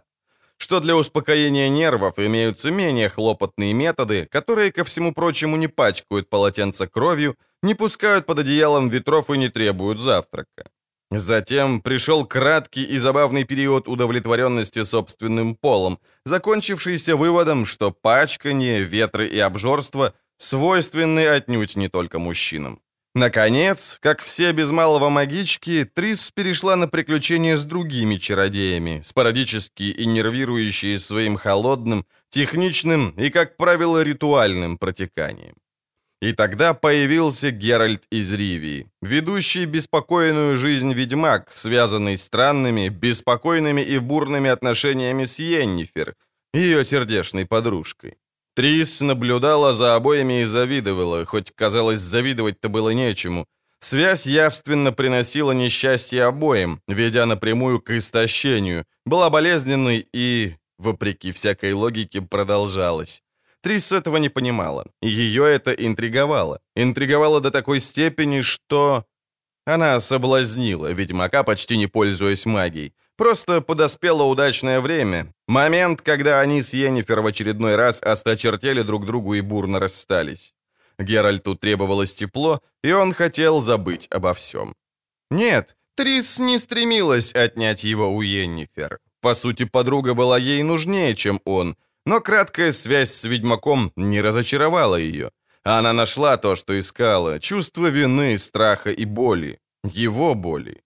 Что для успокоения нервов имеются менее хлопотные методы, которые, ко всему прочему, не пачкают полотенце кровью, не пускают под одеялом ветров и не требуют завтрака. Затем пришел краткий и забавный период удовлетворенности собственным полом, закончившийся выводом, что пачканье, ветры и обжорство свойственны отнюдь не только мужчинам. Наконец, как все без малого магички, Трисс перешла на приключения с другими чародеями, спорадически и нервирующие своим холодным, техничным и, как правило, ритуальным протеканием. И тогда появился Геральт из Ривии, ведущий беспокойную жизнь ведьмак, связанный странными, беспокойными и бурными отношениями с Йеннифер, ее сердечной подружкой. Трисс наблюдала за обоими и завидовала, хоть, казалось, завидовать-то было нечему. Связь явственно приносила несчастье обоим, ведя напрямую к истощению, была болезненной и, вопреки всякой логике, продолжалась. Трисс этого не понимала, и ее это интриговало. Интриговало до такой степени, что... Она соблазнила ведьмака, почти не пользуясь магией. Просто подоспело удачное время. Момент, когда они с Йеннифер в очередной раз осточертели друг другу и бурно расстались. Геральту требовалось тепло, и он хотел забыть обо всем. Нет, Трисс не стремилась отнять его у Йеннифер. По сути, подруга была ей нужнее, чем он, но краткая связь с ведьмаком не разочаровала ее. Она нашла то, что искала, чувство вины, страха и боли, его боли.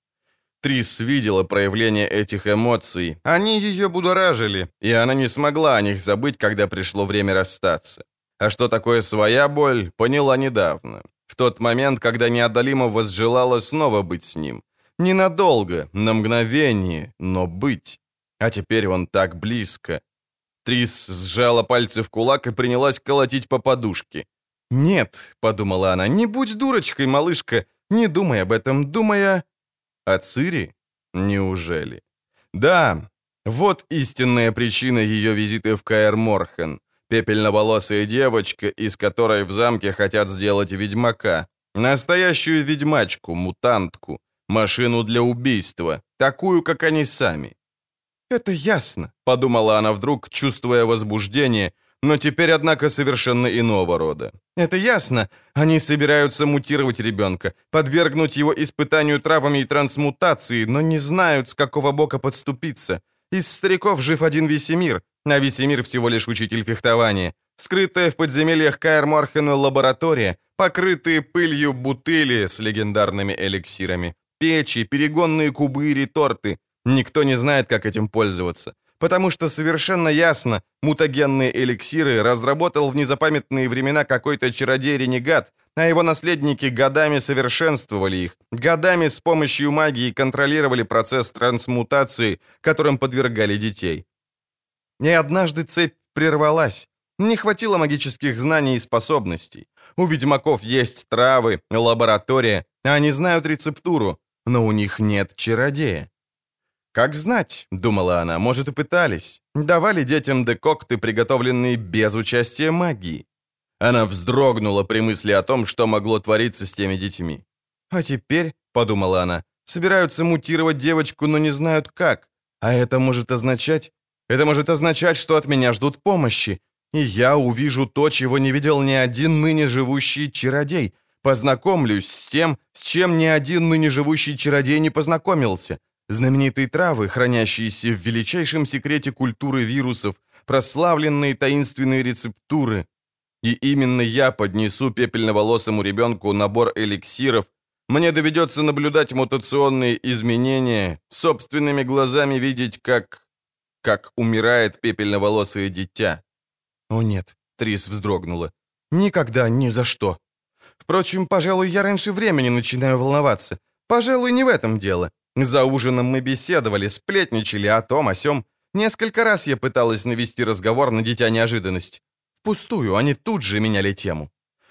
Трисс видела проявление этих эмоций, они ее будоражили, и она не смогла о них забыть, когда пришло время расстаться. А что такое своя боль, поняла недавно, в тот момент, когда неодолимо возжелала снова быть с ним. Ненадолго, на мгновение, но быть. А теперь он так близко. Трисс сжала пальцы в кулак и принялась колотить по подушке. «Нет», — подумала она, — «не будь дурочкой, малышка, не думай об этом, думай о...» «О Цири? Неужели?» «Да, вот истинная причина ее визита в Каэр Морхен, пепельноволосая девочка, из которой в замке хотят сделать ведьмака, настоящую ведьмачку, мутантку, машину для убийства, такую, как они сами». «Это ясно», — подумала она вдруг, чувствуя возбуждение, но теперь, однако, совершенно иного рода. «Это ясно. Они собираются мутировать ребенка, подвергнуть его испытанию травами и трансмутации, но не знают, с какого бока подступиться. Из стариков жив один Весемир, а Весемир всего лишь учитель фехтования. Скрытая в подземельях Каэр Морхена лаборатория, покрытые пылью бутыли с легендарными эликсирами, печи, перегонные кубы и реторты. Никто не знает, как этим пользоваться». Потому что совершенно ясно, мутагенные эликсиры разработал в незапамятные времена какой-то чародей-ренегат, а его наследники годами совершенствовали их, годами с помощью магии контролировали процесс трансмутации, которым подвергали детей. И однажды цепь прервалась. Не хватило магических знаний и способностей. У ведьмаков есть травы, лаборатория, они знают рецептуру, но у них нет чародея. «Как знать», — думала она, — «может, и пытались. Давали детям декокты, приготовленные без участия магии». Она вздрогнула при мысли о том, что могло твориться с теми детьми. «А теперь», — подумала она, — «собираются мутировать девочку, но не знают как. А это может означать... Это может означать, что от меня ждут помощи. И я увижу то, чего не видел ни один ныне живущий чародей. Познакомлюсь с тем, с чем ни один ныне живущий чародей не познакомился». знаменитые травы, хранящиеся в величайшем секрете культуры вирусов, прославленные таинственные рецептуры. И именно я поднесу пепельноволосому ребенку набор эликсиров. Мне доведется наблюдать мутационные изменения, собственными глазами видеть, как... как умирает пепельноволосое дитя. О нет, Трисс вздрогнула. Никогда, ни за что. Впрочем, пожалуй, я раньше времени начинаю волноваться. Пожалуй, не в этом дело. За ужином мы беседовали, сплетничали о том, о сём. Несколько раз я пыталась навести разговор на дитя неожиданность. Впустую, они тут же меняли тему.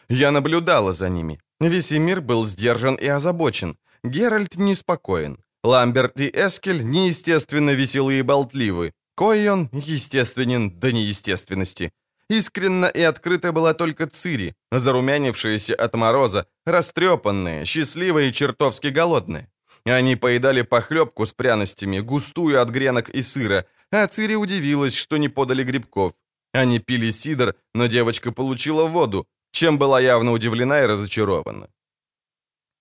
Я наблюдала за ними. Весемир был сдержан и озабочен. Геральт неспокоен. Ламберт и Эскель неестественно веселые и болтливы. Койон естественен до неестественности. Искренно и открыто была только Цири, зарумянившаяся от мороза, растрепанная, счастливая и чертовски голодная. Они поедали похлебку с пряностями, густую от гренок и сыра, а Цири удивилась, что не подали грибков. Они пили сидр, но девочка получила воду, чем была явно удивлена и разочарована.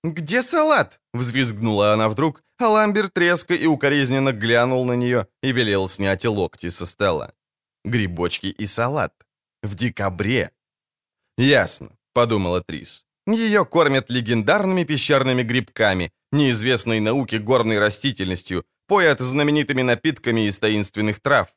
«Где салат?» — взвизгнула она вдруг, а Ламберт резко и укоризненно глянул на нее и велел снять локти со стола. «Грибочки и салат. В декабре!» «Ясно», — подумала Трисс. «Ее кормят легендарными пещерными грибками, неизвестной науке горной растительностью, поят знаменитыми напитками из таинственных трав.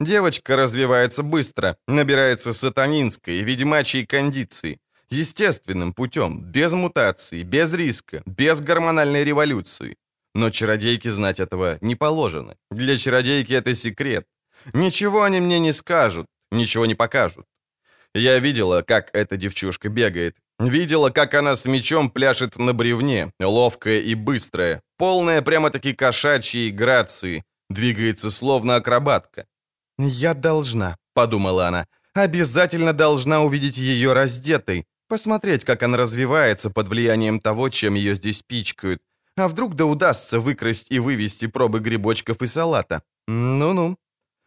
Девочка развивается быстро, набирается сатанинской, ведьмачьей кондиции, естественным путем, без мутаций, без риска, без гормональной революции. Но чародейке знать этого не положено. Для чародейки это секрет. Ничего они мне не скажут, ничего не покажут. Я видела, как эта девчушка бегает. Видела, как она с мечом пляшет на бревне, ловкая и быстрая, полная прямо-таки кошачьей грации, двигается словно акробатка. «Я должна», — подумала она, — «обязательно должна увидеть ее раздетой, посмотреть, как она развивается под влиянием того, чем ее здесь пичкают. А вдруг да удастся выкрасть и вывести пробы грибочков и салата? Ну-ну.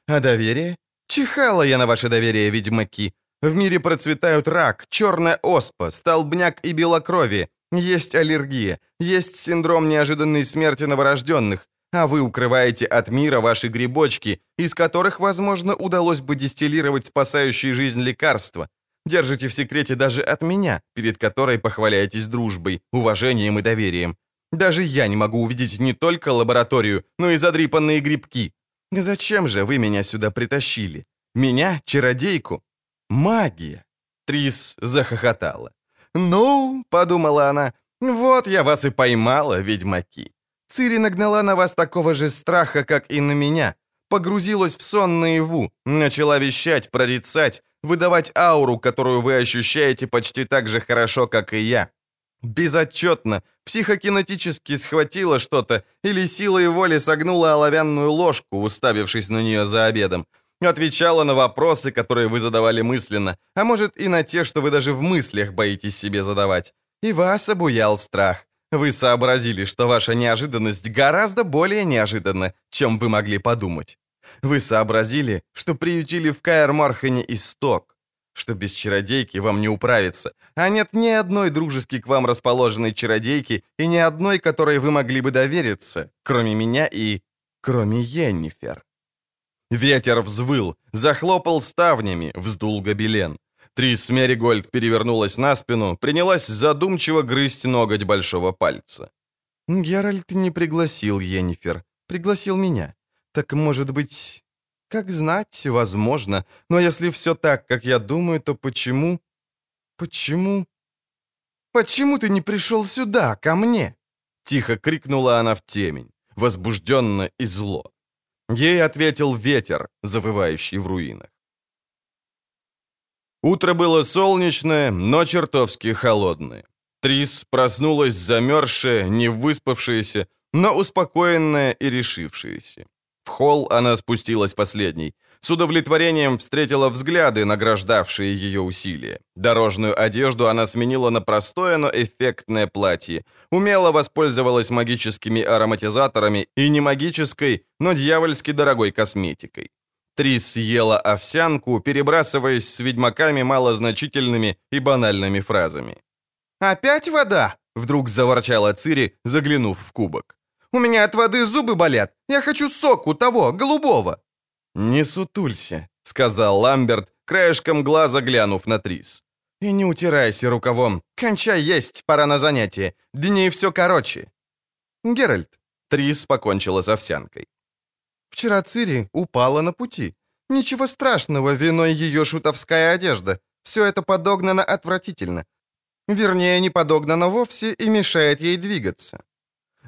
А доверие? Чихала я на ваше доверие, ведьмаки. В мире процветают рак, черная оспа, столбняк и белокровие. Есть аллергия, есть синдром неожиданной смерти новорожденных. А вы укрываете от мира ваши грибочки, из которых, возможно, удалось бы дистиллировать спасающие жизнь лекарства. Держите в секрете даже от меня, перед которой похваляетесь дружбой, уважением и доверием. Даже я не могу увидеть не только лабораторию, но и задрипанные грибки. Зачем же вы меня сюда притащили? Меня, чародейку? Магия!» Трисс захохотала. «Ну, — подумала она, — вот я вас и поймала, ведьмаки. Цири нагнала на вас такого же страха, как и на меня. Погрузилась в сон наяву, начала вещать, прорицать, выдавать ауру, которую вы ощущаете почти так же хорошо, как и я. Безотчетно, психокинетически схватила что-то или силой воли согнула оловянную ложку, уставившись на нее за обедом. Отвечала на вопросы, которые вы задавали мысленно, а может и на те, что вы даже в мыслях боитесь себе задавать. И вас обуял страх. Вы сообразили, что ваша неожиданность гораздо более неожиданна, чем вы могли подумать. Вы сообразили, что приютили в Каэр Морхене исток, что без чародейки вам не управиться, а нет ни одной дружески к вам расположенной чародейки и ни одной, которой вы могли бы довериться, кроме меня и... кроме Йеннифер». Ветер взвыл, захлопал ставнями, вздул гобелен. Трисс Меригольд перевернулась на спину, принялась задумчиво грызть ноготь большого пальца. «Геральт не пригласил Йеннифер, пригласил меня. Так, может быть... Как знать, возможно. Но если все так, как я думаю, то почему... Почему... Почему ты не пришел сюда, ко мне?» Тихо крикнула она в темень, возбужденно и зло. Ей ответил ветер, завывающий в руинах. Утро было солнечное, но чертовски холодное. Трисс проснулась замерзшая, не выспавшаяся, но успокоенная и решившаяся. В холл она спустилась последней. С удовлетворением встретила взгляды, награждавшие ее усилия. Дорожную одежду она сменила на простое, но эффектное платье. Умело воспользовалась магическими ароматизаторами и не магической, но дьявольски дорогой косметикой. Трисс съела овсянку, перебрасываясь с ведьмаками малозначительными и банальными фразами. «Опять вода?» — вдруг заворчала Цири, заглянув в кубок. У меня от воды зубы болят. Я хочу соку того, голубого». «Не сутулься», — сказал Ламберт, краешком глаза глянув на Трисс. «И не утирайся рукавом. Кончай есть, пора на занятие. Дней все короче». «Геральт», — Трисс покончила с овсянкой. «Вчера Цири упала на пути. Ничего страшного, виной ее шутовская одежда. Все это подогнано отвратительно. Вернее, не подогнано вовсе и мешает ей двигаться».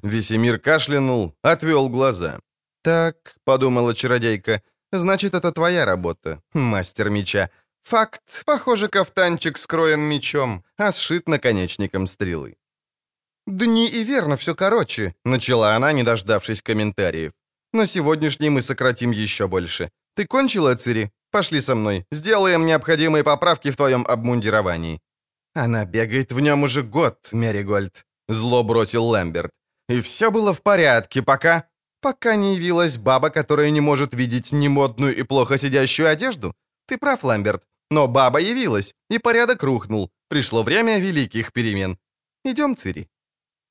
Весемир кашлянул, отвел глаза. «Так», — подумала чародейка, — «значит, это твоя работа, мастер меча. Факт, похоже, кафтанчик скроен мечом, а сшит наконечником стрелы». «Дни и верно все короче», — начала она, не дождавшись комментариев. «Но сегодняшний мы сократим еще больше. Ты кончила, Цири? Пошли со мной, сделаем необходимые поправки в твоем обмундировании». «Она бегает в нем уже год, Меригольд», — зло бросил Ламберт. «И все было в порядке, пока... пока не явилась баба, которая не может видеть немодную и плохо сидящую одежду. Ты прав, Ламберт, но баба явилась, и порядок рухнул. Пришло время великих перемен. Идем, Цири».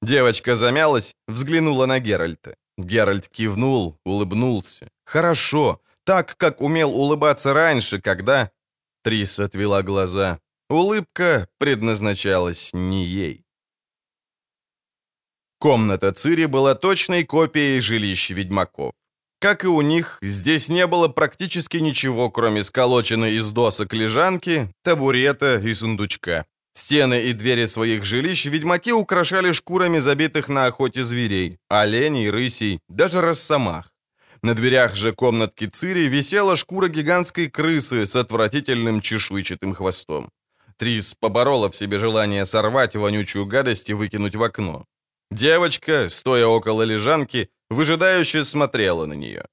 Девочка замялась, взглянула на Геральта. Геральт кивнул, улыбнулся. Хорошо, так, как умел улыбаться раньше, когда... Трисс отвела глаза. Улыбка предназначалась не ей. Комната Цири была точной копией жилищ ведьмаков. Как и у них, здесь не было практически ничего, кроме сколоченной из досок лежанки, табурета и сундучка. Стены и двери своих жилищ ведьмаки украшали шкурами забитых на охоте зверей, оленей, рысей, даже росомах. На дверях же комнатки Цири висела шкура гигантской крысы с отвратительным чешуйчатым хвостом. Трисс поборола в себе желание сорвать вонючую гадость и выкинуть в окно. Девочка, стоя около лежанки, выжидающе смотрела на нее.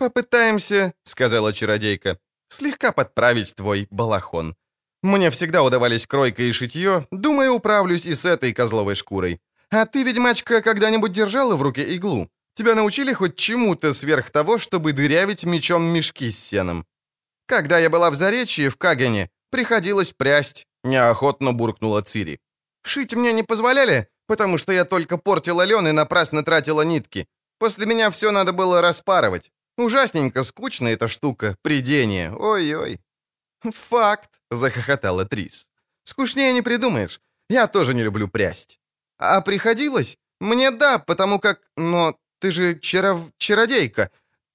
«Попытаемся, — сказала чародейка, — слегка подправить твой балахон. Мне всегда удавались кройка и шитье, думаю, управлюсь и с этой козловой шкурой. А ты, ведьмачка, когда-нибудь держала в руке иглу? Тебя научили хоть чему-то сверх того, чтобы дырявить мечом мешки с сеном? Когда я была в Заречье, в Кагене, приходилось прясть, — неохотно буркнула Цири. Шить мне не позволяли, потому что я только портила лен и напрасно тратила нитки. После меня все надо было распарывать. Ужасненько скучно эта штука, придение, ой-ой». «Факт», — захохотала Трисс. «Скучнее не придумаешь. Я тоже не люблю прясть». «А приходилось? Мне да, потому как... Но ты же чаров... чародейка.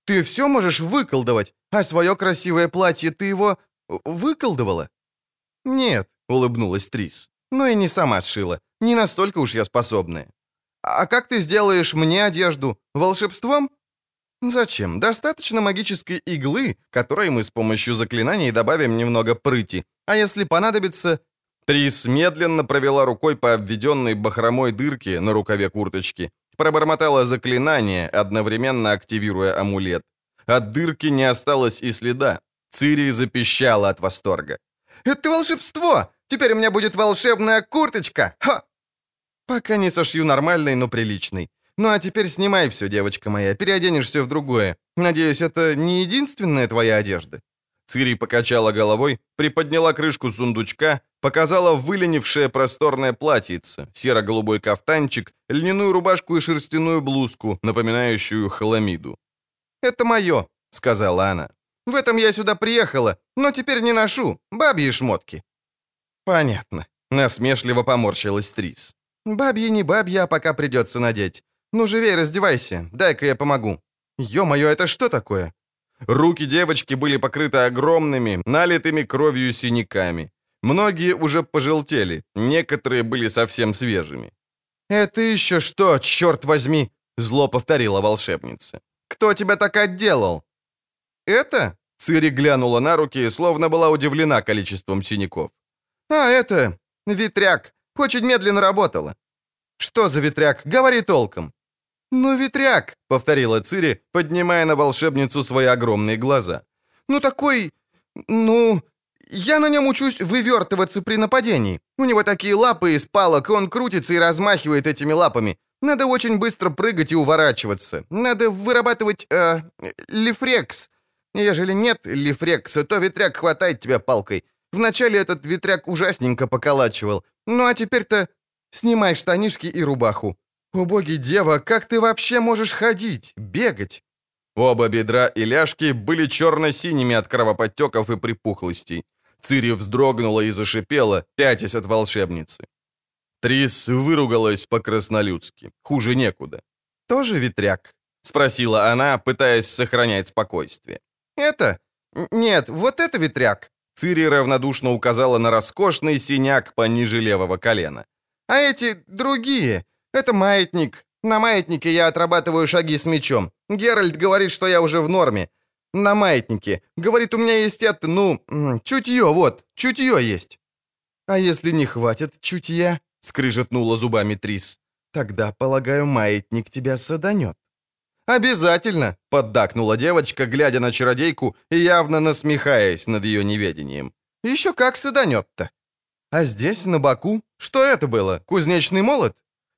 Ты все можешь выколдовать, а свое красивое платье ты его... выколдовала?» «Нет», — улыбнулась Трисс. «Ну и не сама сшила. Не настолько уж я способная. А как ты сделаешь мне одежду? Волшебством?» «Зачем? Достаточно магической иглы, которой мы с помощью заклинаний добавим немного прыти. А если понадобится...» Трисс медленно провела рукой по обведенной бахромой дырке на рукаве курточки, пробормотала заклинание, одновременно активируя амулет. От дырки не осталось и следа. Цири запищала от восторга. «Это волшебство! Теперь у меня будет волшебная курточка! Ха!» «Пока не сошью нормальный, но приличный. Ну а теперь снимай все, девочка моя, переоденешься в другое. Надеюсь, это не единственная твоя одежда?» Цири покачала головой, приподняла крышку сундучка, показала выленившее просторное платьице, серо-голубой кафтанчик, льняную рубашку и шерстяную блузку, напоминающую хламиду. «Это мое», — сказала она. «В этом я сюда приехала, но теперь не ношу бабьи шмотки». «Понятно», — насмешливо поморщилась Трисс. «Бабья не бабья, а пока придется надеть. Ну, живей, раздевайся, дай-ка я помогу. Ё-моё, это что такое?» Руки девочки были покрыты огромными, налитыми кровью синяками. Многие уже пожелтели, некоторые были совсем свежими. «Это еще что, черт возьми?» — зло повторила волшебница. «Кто тебя так отделал?» «Это?» — Цири глянула на руки, словно была удивлена количеством синяков. «А, это... ветряк. Очень медленно работала». «Что за ветряк? Говори толком». «Ну, ветряк», — повторила Цири, поднимая на волшебницу свои огромные глаза. «Ну, такой... ну... я на нем учусь вывертываться при нападении. У него такие лапы из палок, он крутится и размахивает этими лапами. Надо очень быстро прыгать и уворачиваться. Надо вырабатывать... Э, лифрекс. Ежели нет лифрекса, то ветряк хватает тебя палкой. Вначале этот ветряк ужасненько поколачивал. Ну, а теперь-то... Снимай штанишки и рубаху. «О, боги, дева, как ты вообще можешь ходить, бегать?» Оба бедра и ляжки были черно-синими от кровоподтеков и припухлостей. Цири вздрогнула и зашипела, пятясь от волшебницы. Трисс выругалась по-краснолюдски. Хуже некуда. «Тоже ветряк?» — спросила она, пытаясь сохранять спокойствие. «Это? Нет, вот это ветряк!» Цири равнодушно указала на роскошный синяк пониже левого колена. «А эти другие? Это маятник. На маятнике я отрабатываю шаги с мечом. Геральт говорит, что я уже в норме. На маятнике. Говорит, у меня есть это, ну, чутье, вот, чутье есть». «А если не хватит чутья?» — скрижетнула зубами Трисс. «Тогда, полагаю, маятник тебя саданет». «Обязательно!» — поддакнула девочка, глядя на чародейку и явно насмехаясь над ее неведением. «Еще как саданет-то!» «А здесь, на боку? Что это было? Кузнечный молот?»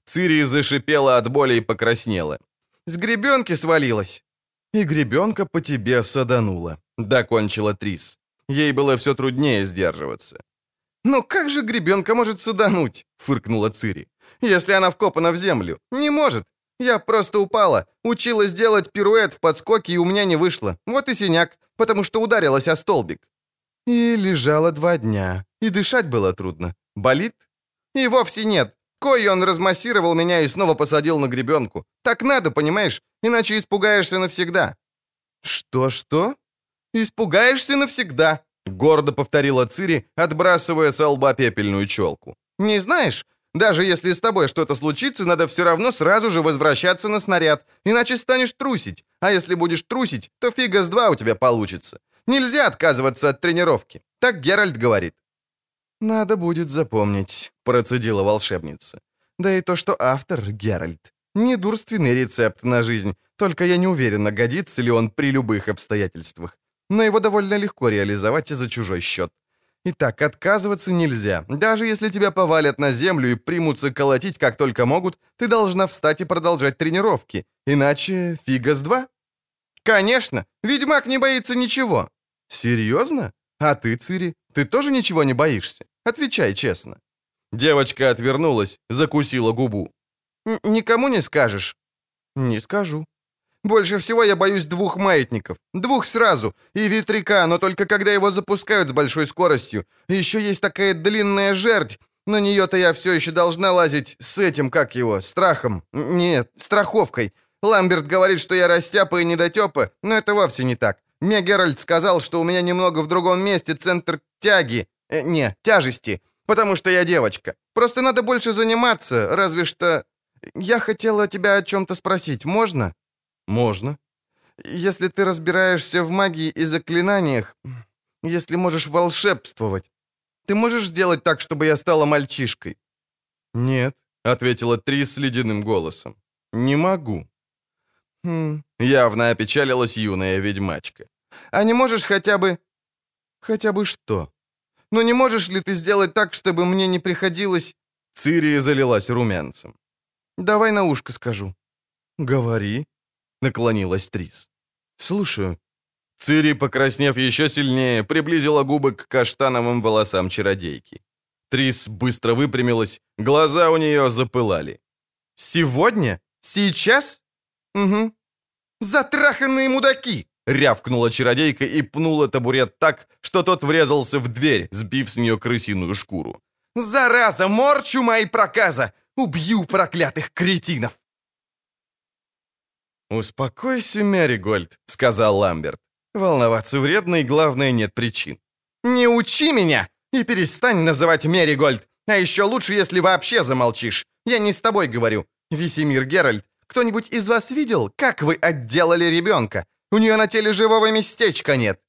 Цири зашипела от боли и покраснела. «С гребенки свалилась!» «И гребенка по тебе саданула», — докончила Трисс. Ей было все труднее сдерживаться. «Ну как же гребенка может садануть?» — фыркнула Цири. «Если она вкопана в землю. Не может. Я просто упала. Училась делать пируэт в подскоке, и у меня не вышло. Вот и синяк, потому что ударилась о столбик». «И лежала два дня. И дышать было трудно. Болит?» «И вовсе нет. Койон размассировал меня и снова посадил на гребенку. Так надо, понимаешь? Иначе испугаешься навсегда». «Что-что?» «Испугаешься навсегда», — гордо повторила Цири, отбрасывая со лба пепельную челку. «Не знаешь? Даже если с тобой что-то случится, надо все равно сразу же возвращаться на снаряд, иначе станешь трусить. А если будешь трусить, то фига с два у тебя получится. Нельзя отказываться от тренировки. Так Геральт говорит». «Надо будет запомнить», — процедила волшебница. «Да и то, что автор Геральт. Недурственный рецепт на жизнь, только я не уверена, годится ли он при любых обстоятельствах. Но его довольно легко реализовать за чужой счет. Итак, отказываться нельзя. Даже если тебя повалят на землю и примутся колотить как только могут, ты должна встать и продолжать тренировки. Иначе фига с два». «Конечно! Ведьмак не боится ничего!» «Серьезно? А ты, Цири, ты тоже ничего не боишься? Отвечай честно». Девочка отвернулась, закусила губу. «Никому не скажешь?» «Не скажу». «Больше всего я боюсь двух маятников. Двух сразу. И ветряка, но только когда его запускают с большой скоростью. Еще есть такая длинная жердь. На нее-то я все еще должна лазить с этим, как его, страхом. Нет, страховкой. Ламберт говорит, что я растяпа и недотепа, но это вовсе не так. Мне Геральт сказал, что у меня немного в другом месте центр тяги. Э, не, тяжести. Потому что я девочка. Просто надо больше заниматься, разве что... Я хотела тебя о чем-то спросить, можно?» «Можно. Если ты разбираешься в магии и заклинаниях, если можешь волшебствовать, ты можешь сделать так, чтобы я стала мальчишкой?» «Нет», — ответила Трисс ледяным голосом. «Не могу». «Хм...» — явно опечалилась юная ведьмачка. «А не можешь хотя бы...» «Хотя бы что? Ну не можешь ли ты сделать так, чтобы мне не приходилось...» Цири залилась румянцем. «Давай на ушко скажу». «Говори», — наклонилась Трисс. «Слушаю». Цири, покраснев еще сильнее, приблизила губы к каштановым волосам чародейки. Трисс быстро выпрямилась, глаза у нее запылали. «Сегодня? Сейчас?» «Угу». «Затраханные мудаки!» — рявкнула чародейка и пнула табурет так, что тот врезался в дверь, сбив с нее крысиную шкуру. «Зараза, мор, чума и проказа! Убью проклятых кретинов!» «Успокойся, Меригольд», — сказал Ламберт. «Волноваться вредно, и главное, нет причин». «Не учи меня и перестань называть Меригольд. А еще лучше, если вообще замолчишь. Я не с тобой говорю. Весемир, Геральт, кто-нибудь из вас видел, как вы отделали ребенка? У нее на теле живого местечка нет».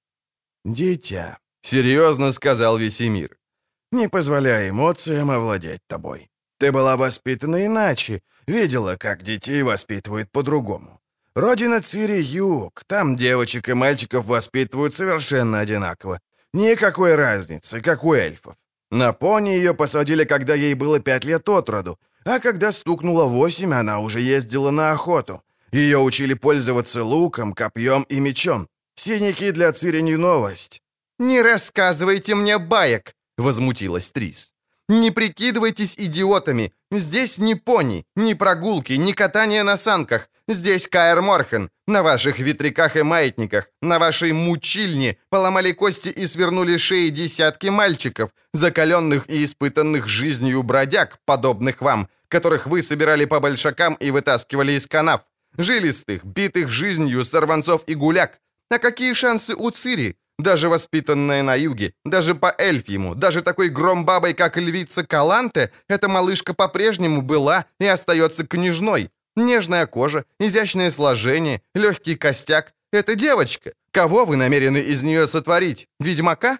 «Дитя», — серьезно сказал Весемир, — «не позволяй эмоциям овладеть тобой. Ты была воспитана иначе, видела, как детей воспитывают по-другому. Родина Цири — юг, там девочек и мальчиков воспитывают совершенно одинаково. Никакой разницы, как у эльфов. На пони ее посадили, когда ей было пять лет от роду, а когда стукнуло восемь, она уже ездила на охоту. Ее учили пользоваться луком, копьем и мечом. Синяки для Цири не новость». «Не рассказывайте мне баек!» — возмутилась Трисс. Не прикидывайтесь идиотами. Здесь ни пони, ни прогулки, ни катание на санках. Здесь Каэр Морхен. На ваших ветряках и маятниках, на вашей мучильне поломали кости и свернули шеи десятки мальчиков, закаленных и испытанных жизнью бродяг, подобных вам, которых вы собирали по большакам и вытаскивали из канав. Жилистых, битых жизнью сорванцов и гуляк. А какие шансы у Цири? Даже воспитанная на юге, даже по эльфьему, даже такой громбабой, как львица Каланте, эта малышка по-прежнему была и остается княжной. Нежная кожа, изящное сложение, легкий костяк. Это девочка. Кого вы намерены из нее сотворить? Ведьмака?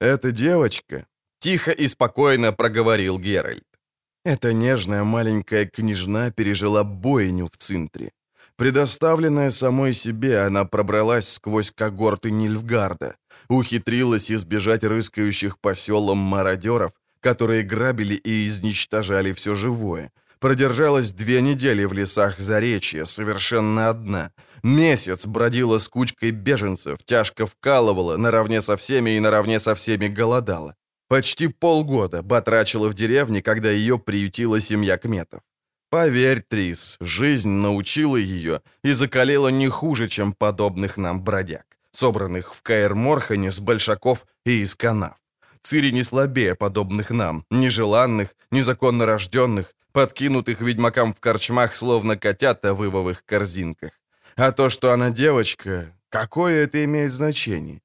Это девочка, тихо и спокойно проговорил Геральт. Эта нежная маленькая княжна пережила бойню в Цинтре. Предоставленная самой себе, она пробралась сквозь когорты Нильфгарда, ухитрилась избежать рыскающих по селам мародеров, которые грабили и изничтожали все живое. Продержалась две недели в лесах Заречья, совершенно одна. Месяц бродила с кучкой беженцев, тяжко вкалывала, наравне со всеми и наравне со всеми голодала. Почти полгода батрачила в деревне, когда ее приютила семья кметов. Поверь, Трисс, жизнь научила ее и закалила не хуже, чем подобных нам бродяг, собранных в Каэр-Морхене с большаков и из канав. Цири не слабее подобных нам, нежеланных, незаконно рожденных, подкинутых ведьмакам в корчмах, словно котята в ивовых корзинках. А то, что она девочка, какое это имеет значение?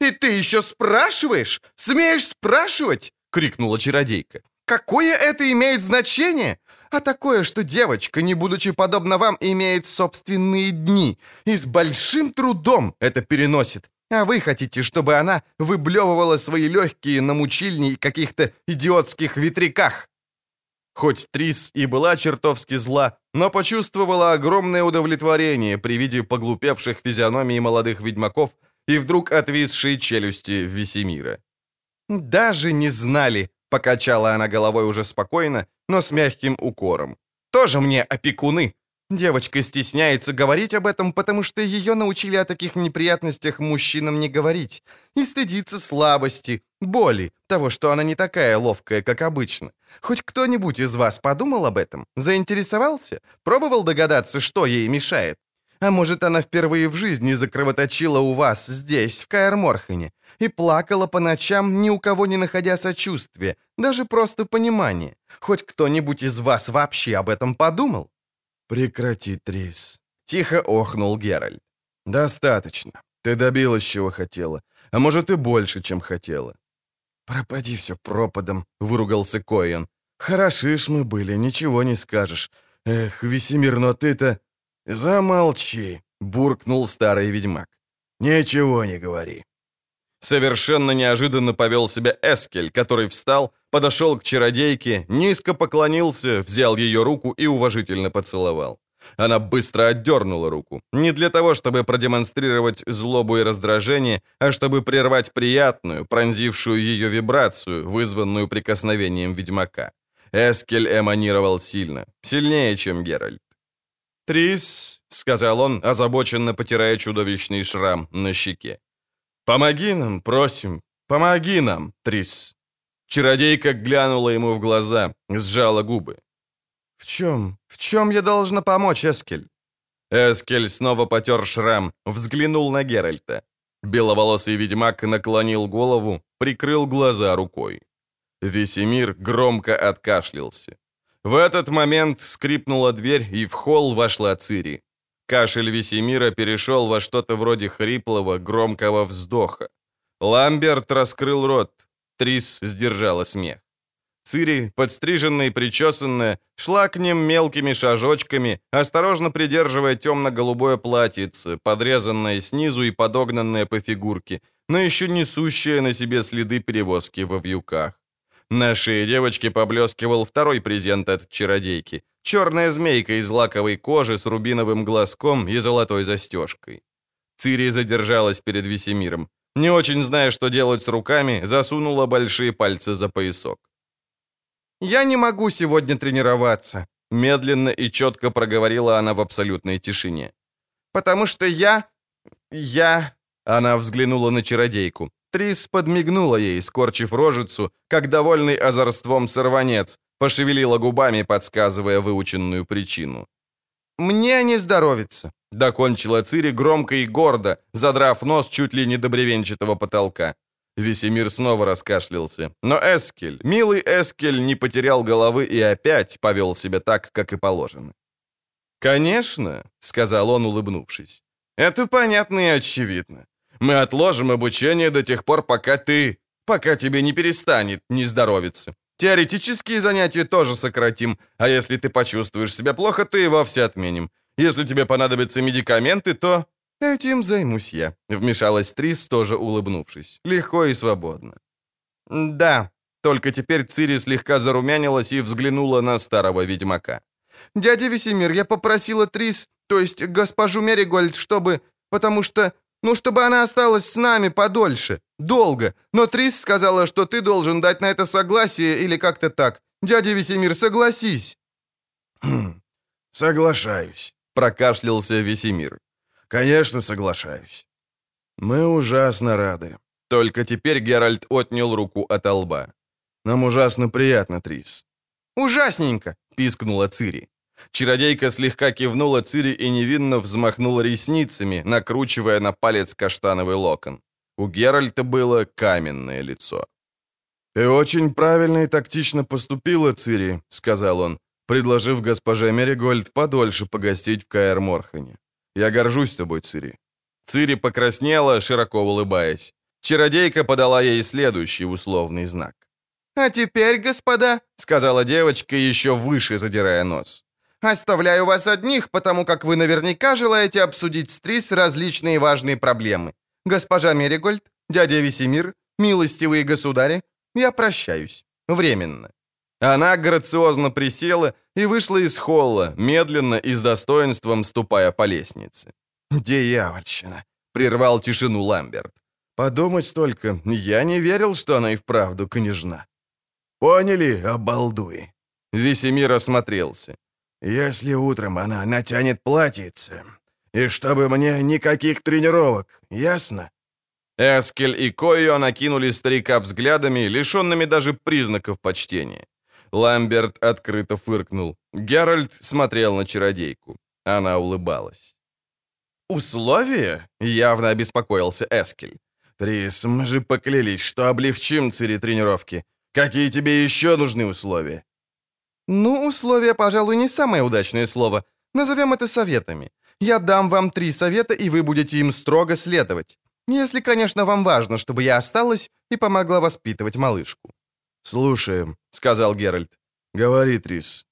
«И ты еще спрашиваешь? Смеешь спрашивать?» — крикнула чародейка. «Какое это имеет значение? А такое, что девочка, не будучи подобна вам, имеет собственные дни и с большим трудом это переносит. А вы хотите, чтобы она выблевывала свои легкие на мучильне и каких-то идиотских ветряках?» Хоть Трисс и была чертовски зла, но почувствовала огромное удовлетворение при виде поглупевших физиономий молодых ведьмаков и вдруг отвисшие челюсти Весемира. «Даже не знали», — покачала она головой уже спокойно, но с мягким укором. «Тоже мне опекуны!» Девочка стесняется говорить об этом, потому что ее научили о таких неприятностях мужчинам не говорить, и стыдится слабости, боли, того, что она не такая ловкая, как обычно. Хоть кто-нибудь из вас подумал об этом? Заинтересовался? Пробовал догадаться, что ей мешает? А может, она впервые в жизни закровоточила у вас здесь, в Каэр-Морхене, и плакала по ночам, ни у кого не находя сочувствия, даже просто понимания. Хоть кто-нибудь из вас вообще об этом подумал? «Прекрати, Трисс», — тихо охнул Геральт. «Достаточно. Ты добилась, чего хотела. А может, и больше, чем хотела». «Пропади все пропадом», — выругался Койон. «Хороши ж мы были, ничего не скажешь. Эх, Весемир, но ты-то...» «Замолчи», — буркнул старый ведьмак. «Ничего не говори». Совершенно неожиданно повел себя Эскель, который встал, подошел к чародейке, низко поклонился, взял ее руку и уважительно поцеловал. Она быстро отдернула руку, не для того, чтобы продемонстрировать злобу и раздражение, а чтобы прервать приятную, пронзившую ее вибрацию, вызванную прикосновением ведьмака. Эскель эманировал сильно, сильнее, чем Геральт. «Трисс», — сказал он, озабоченно потирая чудовищный шрам на щеке. «Помоги нам, просим, помоги нам, Трисс». Чародейка глянула ему в глаза, сжала губы. «В чем? В чем я должна помочь, Эскель?» Эскель снова потер шрам, взглянул на Геральта. Беловолосый ведьмак наклонил голову, прикрыл глаза рукой. Весемир громко откашлялся. В этот момент скрипнула дверь, и в холл вошла Цири. Кашель Весемира перешел во что-то вроде хриплого, громкого вздоха. Ламберт раскрыл рот. Трисс сдержала смех. Цири, подстриженная и причесанная, шла к ним мелкими шажочками, осторожно придерживая темно-голубое платьице, подрезанное снизу и подогнанное по фигурке, но еще несущее на себе следы перевозки во вьюках. На шее девочки поблескивал второй презент от чародейки — черная змейка из лаковой кожи с рубиновым глазком и золотой застежкой. Цири задержалась перед Весемиром. Не очень зная, что делать с руками, засунула большие пальцы за поясок. «Я не могу сегодня тренироваться», — медленно и четко проговорила она в абсолютной тишине. «Потому что я... я...» Она взглянула на чародейку, Трисс подмигнула ей, скорчив рожицу, как довольный озорством сорванец, пошевелила губами, подсказывая выученную причину. «Мне не здоровится», — докончила Цири громко и гордо, задрав нос чуть ли не до бревенчатого потолка. Весемир снова раскашлялся. Но Эскель, милый Эскель, не потерял головы и опять повел себя так, как и положено. «Конечно», — сказал он, улыбнувшись, — «это понятно и очевидно. Мы отложим обучение до тех пор, пока ты... пока тебе не перестанет не здоровиться. Теоретические занятия тоже сократим, а если ты почувствуешь себя плохо, то и вовсе отменим. Если тебе понадобятся медикаменты, то...» «Этим займусь я», — вмешалась Трисс, тоже улыбнувшись, легко и свободно. «Да», — только теперь Цири слегка зарумянилась и взглянула на старого ведьмака. «Дядя Весемир, я попросила Трисс, то есть госпожу Меригольд, чтобы... потому что... ну, чтобы она осталась с нами подольше, долго. Но Трисс сказала, что ты должен дать на это согласие или как-то так. Дядя Весемир, согласись». «Хм, соглашаюсь», — прокашлялся Весемир. «Конечно, соглашаюсь. Мы ужасно рады». Только теперь Геральт отнял руку от лба. «Нам ужасно приятно, Трисс». «Ужасненько», — пискнула Цири. Чародейка слегка кивнула Цири и невинно взмахнула ресницами, накручивая на палец каштановый локон. У Геральта было каменное лицо. «Ты очень правильно и тактично поступила, Цири», — сказал он, предложив госпоже Меригольд подольше погостить в Каэр Морхене. «Я горжусь тобой, Цири». Цири покраснела, широко улыбаясь. Чародейка подала ей следующий условный знак. «А теперь, господа», — сказала девочка, еще выше задирая нос, «оставляю вас одних, потому как вы наверняка желаете обсудить с Трисс различные важные проблемы. Госпожа Меригольд, дядя Весемир, милостивые государи, я прощаюсь. Временно». Она грациозно присела и вышла из холла, медленно и с достоинством ступая по лестнице. «Дьявольщина!» — прервал тишину Ламберт. «Подумать только, я не верил, что она и вправду княжна». «Поняли, обалдуи?» Весемир осмотрелся. «Если утром она натянет платьице, и чтобы мне никаких тренировок, ясно?» Эскель и Койон окинули старика взглядами, лишенными даже признаков почтения. Ламберт открыто фыркнул. Геральт смотрел на чародейку. Она улыбалась. «Условия?» — явно обеспокоился Эскель. «Трисс, мы же поклялись, что облегчим Цири тренировки. Какие тебе еще нужны условия?» «Ну, условия, пожалуй, не самое удачное слово. Назовем это советами. Я дам вам три совета, и вы будете им строго следовать. Если, конечно, вам важно, чтобы я осталась и помогла воспитывать малышку». «Слушаем», — сказал Геральт. «Говори, Трисс».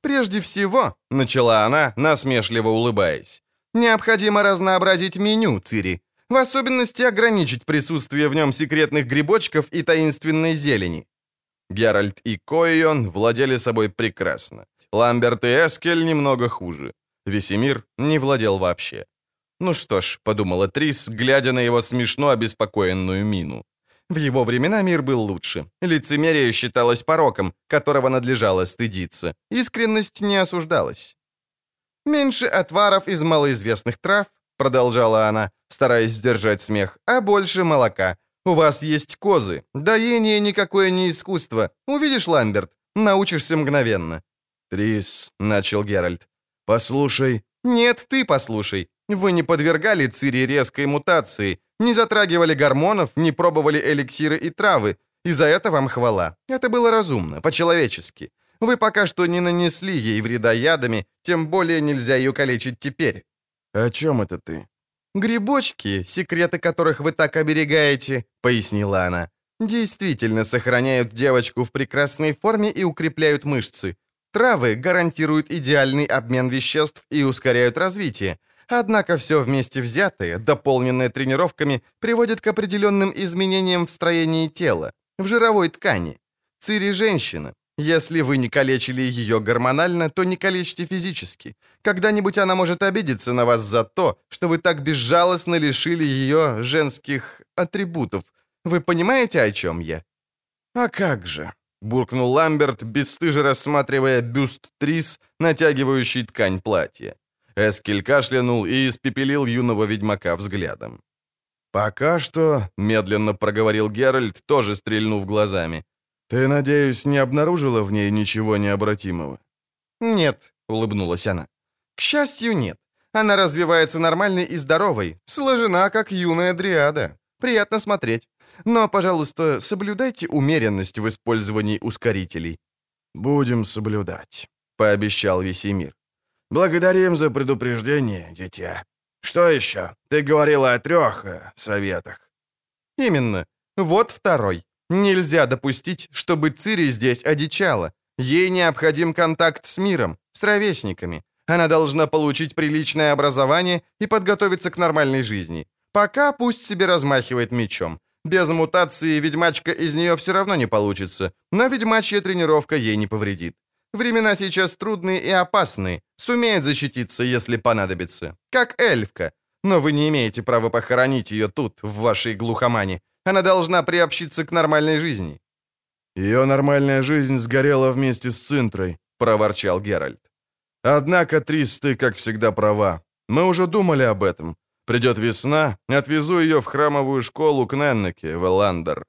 «Прежде всего», — начала она, насмешливо улыбаясь, «необходимо разнообразить меню, Цири. В особенности ограничить присутствие в нем секретных грибочков и таинственной зелени». Геральт и Койон владели собой прекрасно. Ламберт и Эскель немного хуже. Весемир не владел вообще. «Ну что ж», — подумала Трисс, глядя на его смешно обеспокоенную мину. В его времена мир был лучше. Лицемерие считалось пороком, которого надлежало стыдиться. Искренность не осуждалась. «Меньше отваров из малоизвестных трав», — продолжала она, стараясь сдержать смех, — «а больше молока. У вас есть козы. Доение никакое не искусство. Увидишь, Ламберт, научишься мгновенно». «Трисс», — начал Геральт, — «послушай». «Нет, ты послушай. Вы не подвергали Цири резкой мутации, не затрагивали гормонов, не пробовали эликсиры и травы, и за это вам хвала. Это было разумно, по-человечески. Вы пока что не нанесли ей вреда ядами, тем более нельзя ее калечить теперь». «О чем это ты?» «Грибочки, секреты которых вы так оберегаете», — пояснила она, «действительно сохраняют девочку в прекрасной форме и укрепляют мышцы. Травы гарантируют идеальный обмен веществ и ускоряют развитие. Однако все вместе взятое, дополненное тренировками, приводит к определенным изменениям в строении тела, в жировой ткани. Цири женщина. Если вы не калечили ее гормонально, то не калечьте физически. Когда-нибудь она может обидеться на вас за то, что вы так безжалостно лишили ее женских атрибутов. Вы понимаете, о чем я?» «А как же?» — буркнул Ламберт, бесстыже рассматривая бюст Трисс, натягивающий ткань платья. Эскель кашлянул и испепелил юного ведьмака взглядом. «Пока что», — медленно проговорил Геральт, тоже стрельнув глазами, «ты, надеюсь, не обнаружила в ней ничего необратимого?» «Нет», — улыбнулась она. «К счастью, нет. Она развивается нормальной и здоровой, сложена, как юная дриада. Приятно смотреть. Но, пожалуйста, соблюдайте умеренность в использовании ускорителей». «Будем соблюдать», — пообещал Весемир. «Благодарим за предупреждение, дитя. Что еще? Ты говорила о трех советах». «Именно. Вот второй. Нельзя допустить, чтобы Цири здесь одичала. Ей необходим контакт с миром, с ровесниками. Она должна получить приличное образование и подготовиться к нормальной жизни. Пока пусть себе размахивает мечом. Без мутации ведьмачка из нее все равно не получится, но ведьмачья тренировка ей не повредит. Времена сейчас трудные и опасные. Сумеет защититься, если понадобится. Как эльфка. Но вы не имеете права похоронить ее тут, в вашей глухомане. Она должна приобщиться к нормальной жизни». «Ее нормальная жизнь сгорела вместе с Цинтрой», — проворчал Геральт. «Однако, Трисс, ты, как всегда, права. Мы уже думали об этом. Придет весна, отвезу ее в храмовую школу к Неннеке, в Эландер».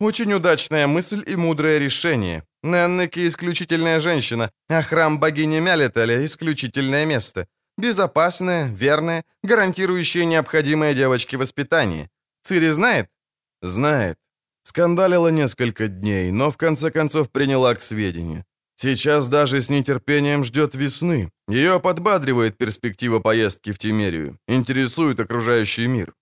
«Очень удачная мысль и мудрое решение. Неннеке — исключительная женщина, а храм богини Мялетеля — исключительное место. Безопасное, верное, гарантирующее необходимое девочке воспитание. Цири знает?» «Знает. Скандалила несколько дней, но в конце концов приняла к сведению. Сейчас даже с нетерпением ждет весны. Ее подбадривает перспектива поездки в Темерию. Интересует окружающий мир».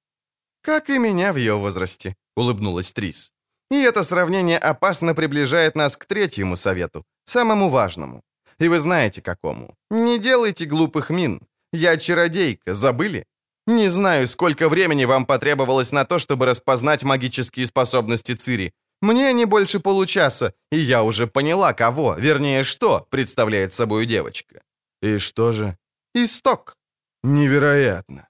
«Как и меня в ее возрасте», — улыбнулась Трисс. «И это сравнение опасно приближает нас к третьему совету, самому важному. И вы знаете, какому. Не делайте глупых мин. Я чародейка, забыли? Не знаю, сколько времени вам потребовалось на то, чтобы распознать магические способности Цири. Мне не больше получаса, и я уже поняла, кого, вернее, что представляет собой девочка». «И что же?» «Исток». «Невероятно».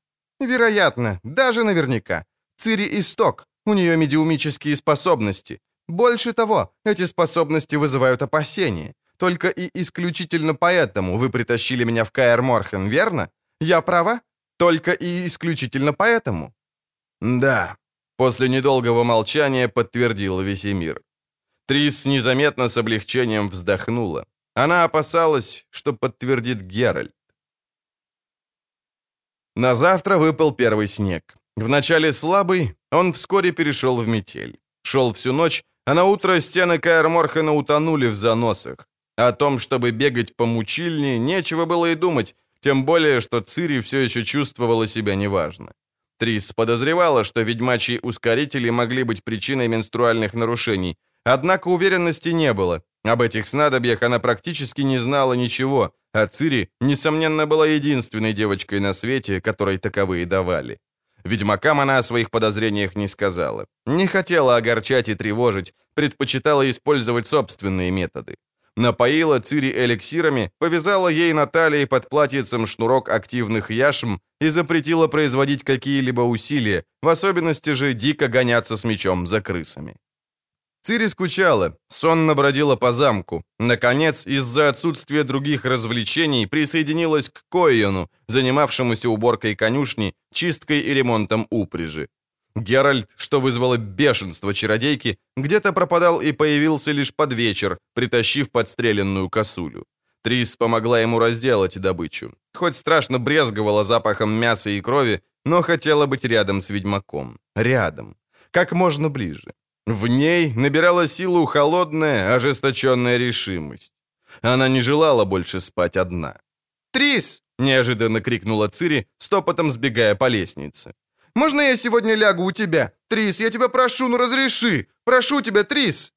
«Вероятно, даже наверняка. Цири — исток, у нее медиумические способности. Больше того, эти способности вызывают опасения. Только и исключительно поэтому вы притащили меня в Каэр Морхен, верно? Я права? Только и исключительно поэтому». «Да», — после недолгого молчания подтвердил Весемир. Трисс незаметно с облегчением вздохнула. Она опасалась, что подтвердит Геральт. На завтра выпал первый снег. Вначале слабый, он вскоре перешел в метель. Шел всю ночь, а на утро стены Каэр Морхена утонули в заносах. О том, чтобы бегать по мучильне, нечего было и думать, тем более, что Цири все еще чувствовала себя неважно. Трисс подозревала, что ведьмачьи ускорители могли быть причиной менструальных нарушений, однако уверенности не было. Об этих снадобьях она практически не знала ничего, а Цири, несомненно, была единственной девочкой на свете, которой таковые давали. Ведьмакам она о своих подозрениях не сказала. Не хотела огорчать и тревожить, предпочитала использовать собственные методы. Напоила Цири эликсирами, повязала ей на талии под платьицем шнурок активных яшм и запретила производить какие-либо усилия, в особенности же дико гоняться с мечом за крысами. Цири скучала, сонно бродила по замку. Наконец, из-за отсутствия других развлечений присоединилась к Койону, занимавшемуся уборкой конюшни, чисткой и ремонтом упряжи. Геральт, что вызвало бешенство чародейки, где-то пропадал и появился лишь под вечер, притащив подстреленную косулю. Трисс помогла ему разделать добычу. Хоть страшно брезговала запахом мяса и крови, но хотела быть рядом с ведьмаком. Рядом. Как можно ближе. В ней набирала силу холодная, ожесточенная решимость. Она не желала больше спать одна. «Трисс!» — неожиданно крикнула Цири, стопотом сбегая по лестнице. «Можно я сегодня лягу у тебя? Трисс, я тебя прошу, ну разреши! Прошу тебя, Трисс!»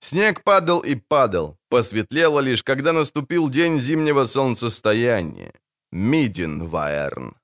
Снег падал и падал. Посветлело лишь, когда наступил день зимнего солнцестояния. Мидинвайрн.